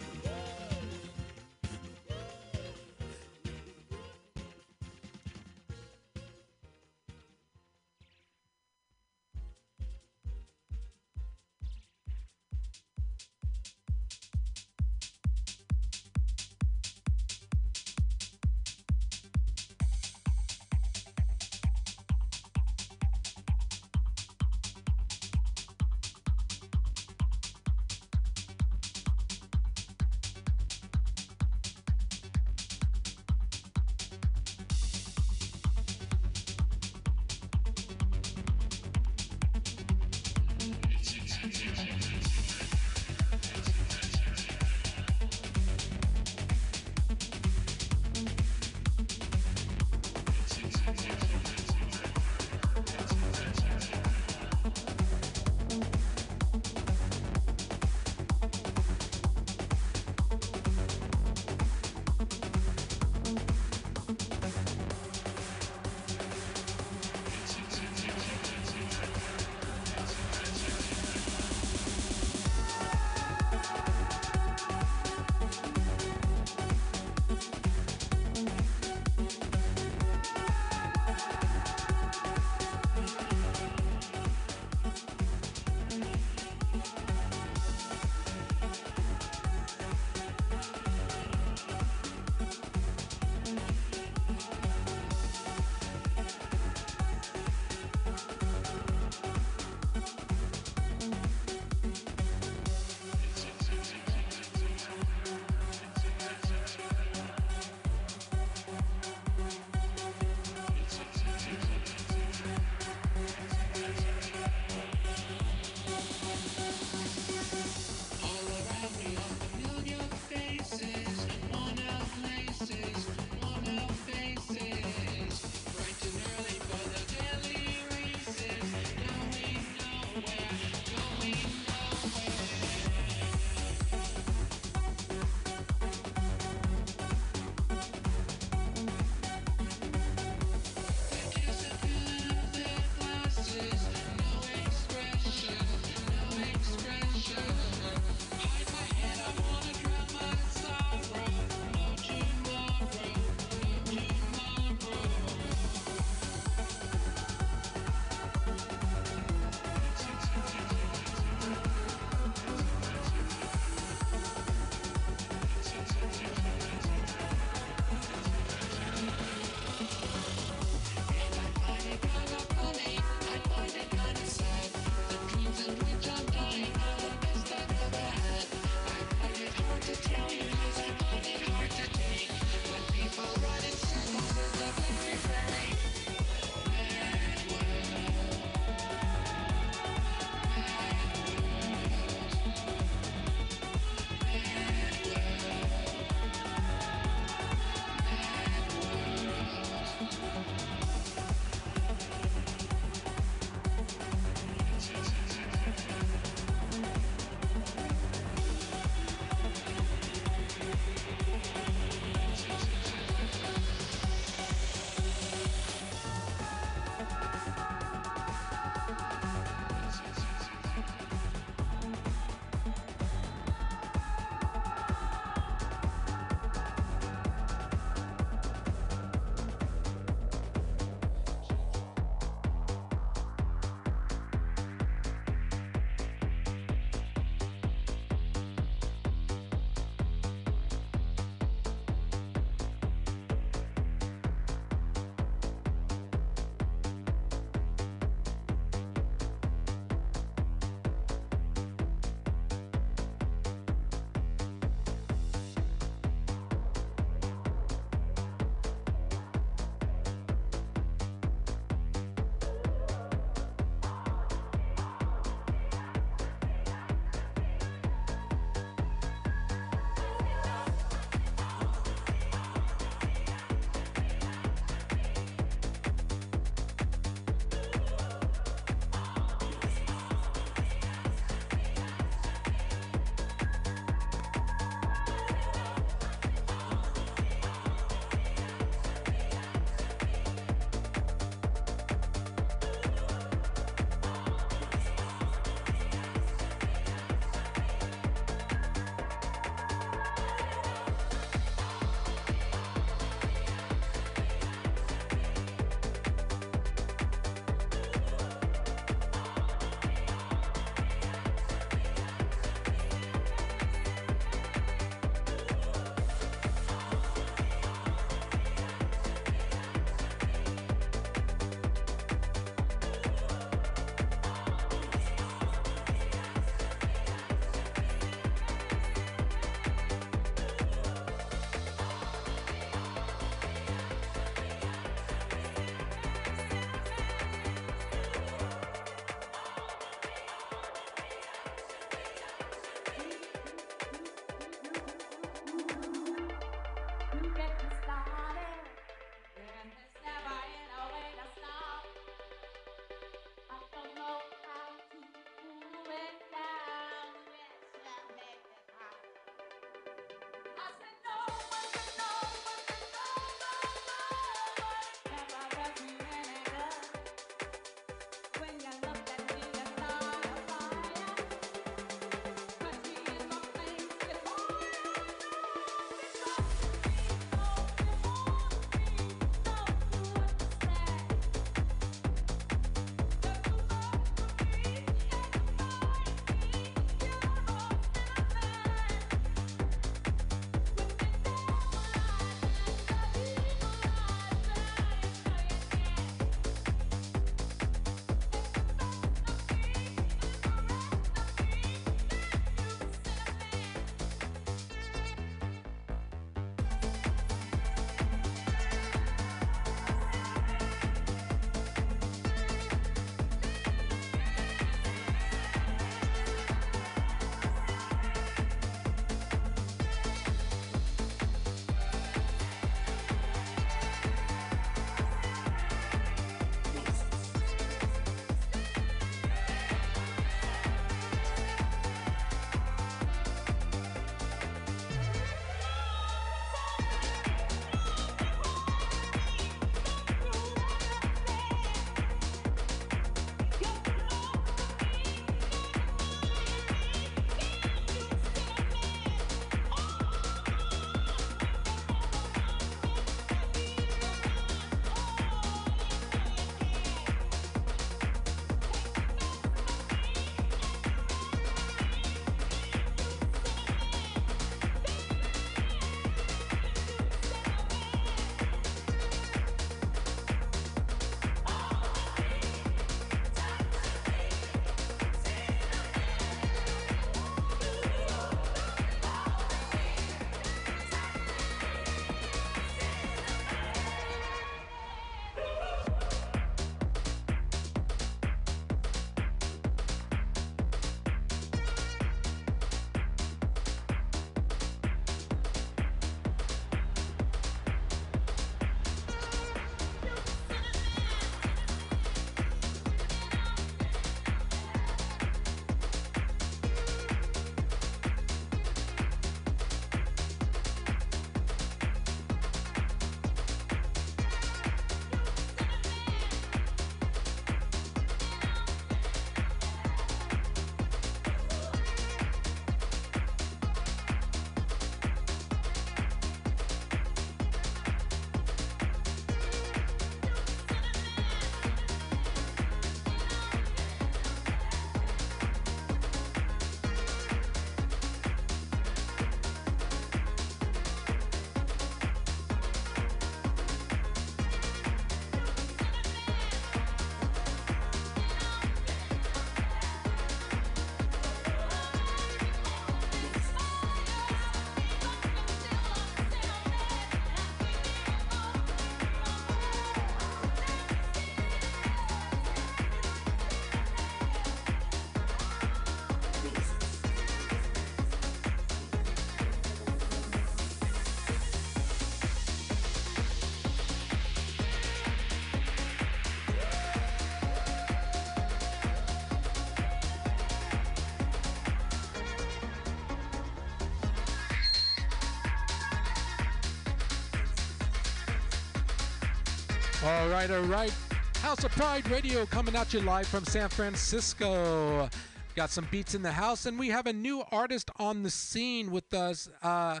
All right, all right. House of Pride Radio coming at you live from San Francisco. Got some beats in the house, and we have a new artist on the scene with us. Uh,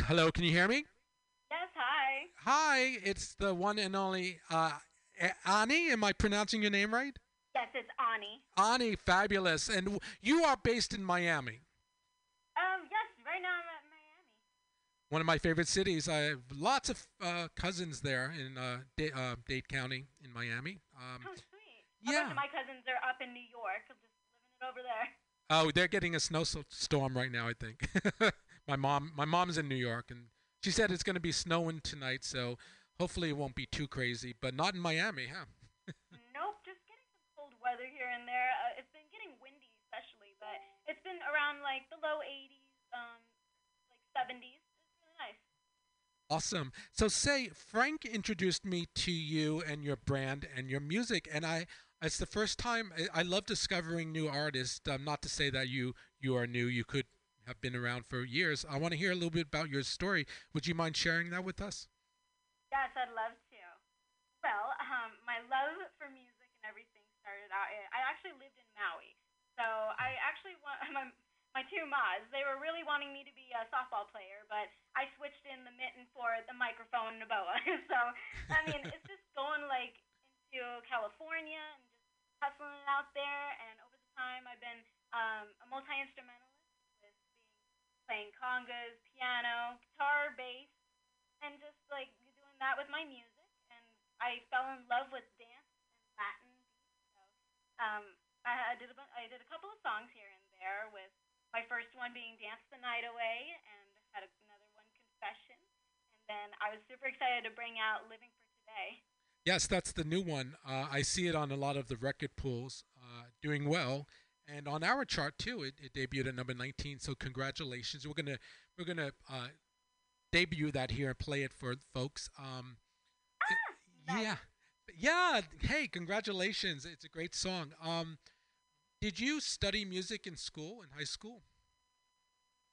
hello, can you hear me? Yes, hi. Hi, it's the one and only uh, Ani. Am I pronouncing your name right? Yes, it's Ani. Ani, fabulous. And w- you are based in Miami. Um, yes, right now I'm at Miami. One of my favorite cities. I have lots of uh, cousins there in uh, D- uh, Dade County in Miami. Um, oh, sweet. Yeah. A bunch of my cousins are up in New York, just living it over there. Oh, they're getting a snowstorm right now, I think. my mom, my mom's in New York, and she said it's going to be snowing tonight, so hopefully it won't be too crazy, but not in Miami, huh? Weather here and there. Uh, it's been getting windy especially, but it's been around like the low eighties, um, like seventies. It's been nice. Awesome. So say Frank introduced me to you and your brand and your music, and I it's the first time I, I love discovering new artists. Um, not to say that you you are new. You could have been around for years. I want to hear a little bit about your story. Would you mind sharing that with us? Yes, I'd love to. Well, um, my love for music out in, I actually lived in Maui, so I actually want my, my two mods, they were really wanting me to be a softball player, but I switched in the mitten for the microphone and a boa. So I mean, it's just going like into California and just hustling it out there. And over the time, I've been um, a multi-instrumentalist with playing congas, piano, guitar, bass, and just like doing that with my music. And I fell in love with dance and Latin. Um, I, I did a bu- I did a couple of songs here and there, with my first one being Dance the Night Away, and had a, another one, Confession. And then I was super excited to bring out Living for Today. Yes, that's the new one. Uh, I see it on a lot of the record pools, uh, doing well, and on our chart too. It, it debuted at number nineteen. So congratulations. We're gonna we're gonna uh, debut that here and play it for folks. Um, ah, it, yeah. Yeah, hey, congratulations. It's a great song. Um, did you study music in school, in high school?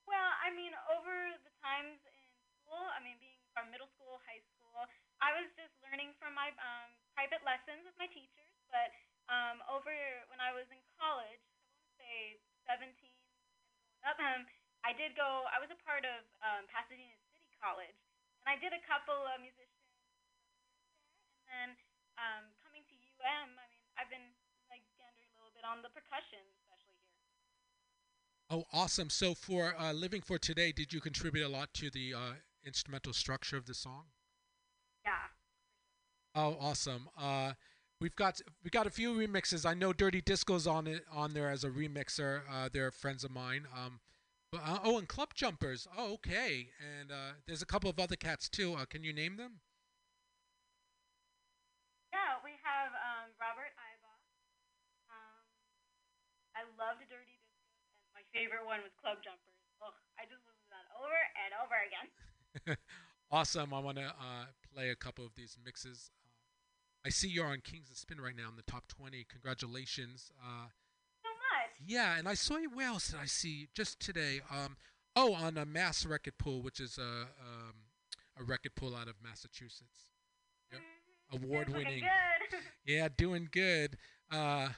Well, I mean, over the times in school, I mean, being from middle school, high school, I was just learning from my um, private lessons with my teachers. But um, over when I was in college, I want to say seventeen and up, um, I did go, I was a part of um, Pasadena City College, and I did a couple of musicians there, and then Um, coming to U M, I mean, I've been like meandering a little bit on the percussion, especially here. Oh, awesome! So for uh, Living for Today, did you contribute a lot to the uh, instrumental structure of the song? Yeah. Oh, awesome! Uh, we've got we got a few remixes. I know Dirty Disco's on it on there as a remixer. Uh, they're friends of mine. Um, but, uh, oh, and Club Jumpers. Oh, okay. And uh, there's a couple of other cats too. Uh, can you name them? Yeah, we have um, Robert Ibach. Um, I loved Dirty Disco, and my favorite one was Club Jumpers. Ugh, I just listened to that over and over again. Awesome. I want to uh, play a couple of these mixes. Uh, I see you're on Kings of Spin right now in the top twenty. Congratulations. Uh, so much. Yeah, and I saw you. Where else did I see you? Just today? Um, oh, on a Mass Record Pool, which is a, um, a record pool out of Massachusetts. Yep. Mm-hmm. Award-winning, yeah, doing good. Uh,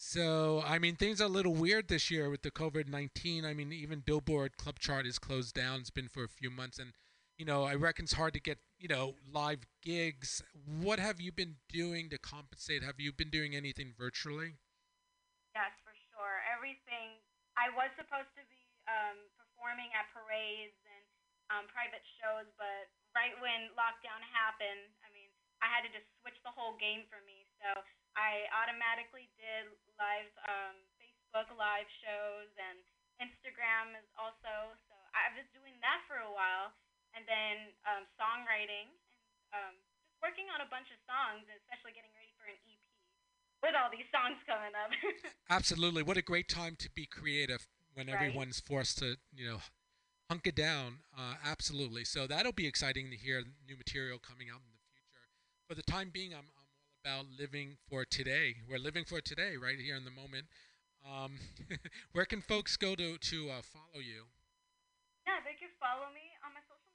so I mean, things are a little weird this year with the COVID nineteen. I mean, even Billboard Club Chart is closed down. It's been for a few months, and you know, I reckon it's hard to get you know live gigs. What have you been doing to compensate? Have you been doing anything virtually? Yes, for sure. Everything. I was supposed to be um, performing at parades and um, private shows, but right when lockdown happened, I mean, I had to just switch the whole game for me, so I automatically did live um, Facebook live shows, and Instagram is also, so I was doing that for a while, and then um, songwriting, and um, just working on a bunch of songs, especially getting ready for an E P with all these songs coming up. Absolutely. What a great time to be creative when right? Everyone's forced to, you know, hunker down. Uh, absolutely. So that'll be exciting to hear new material coming out. For the time being, I'm, I'm all about living for today. We're living for today right here in the moment. Um, where can folks go to, to uh, follow you? Yeah, they can follow me on my social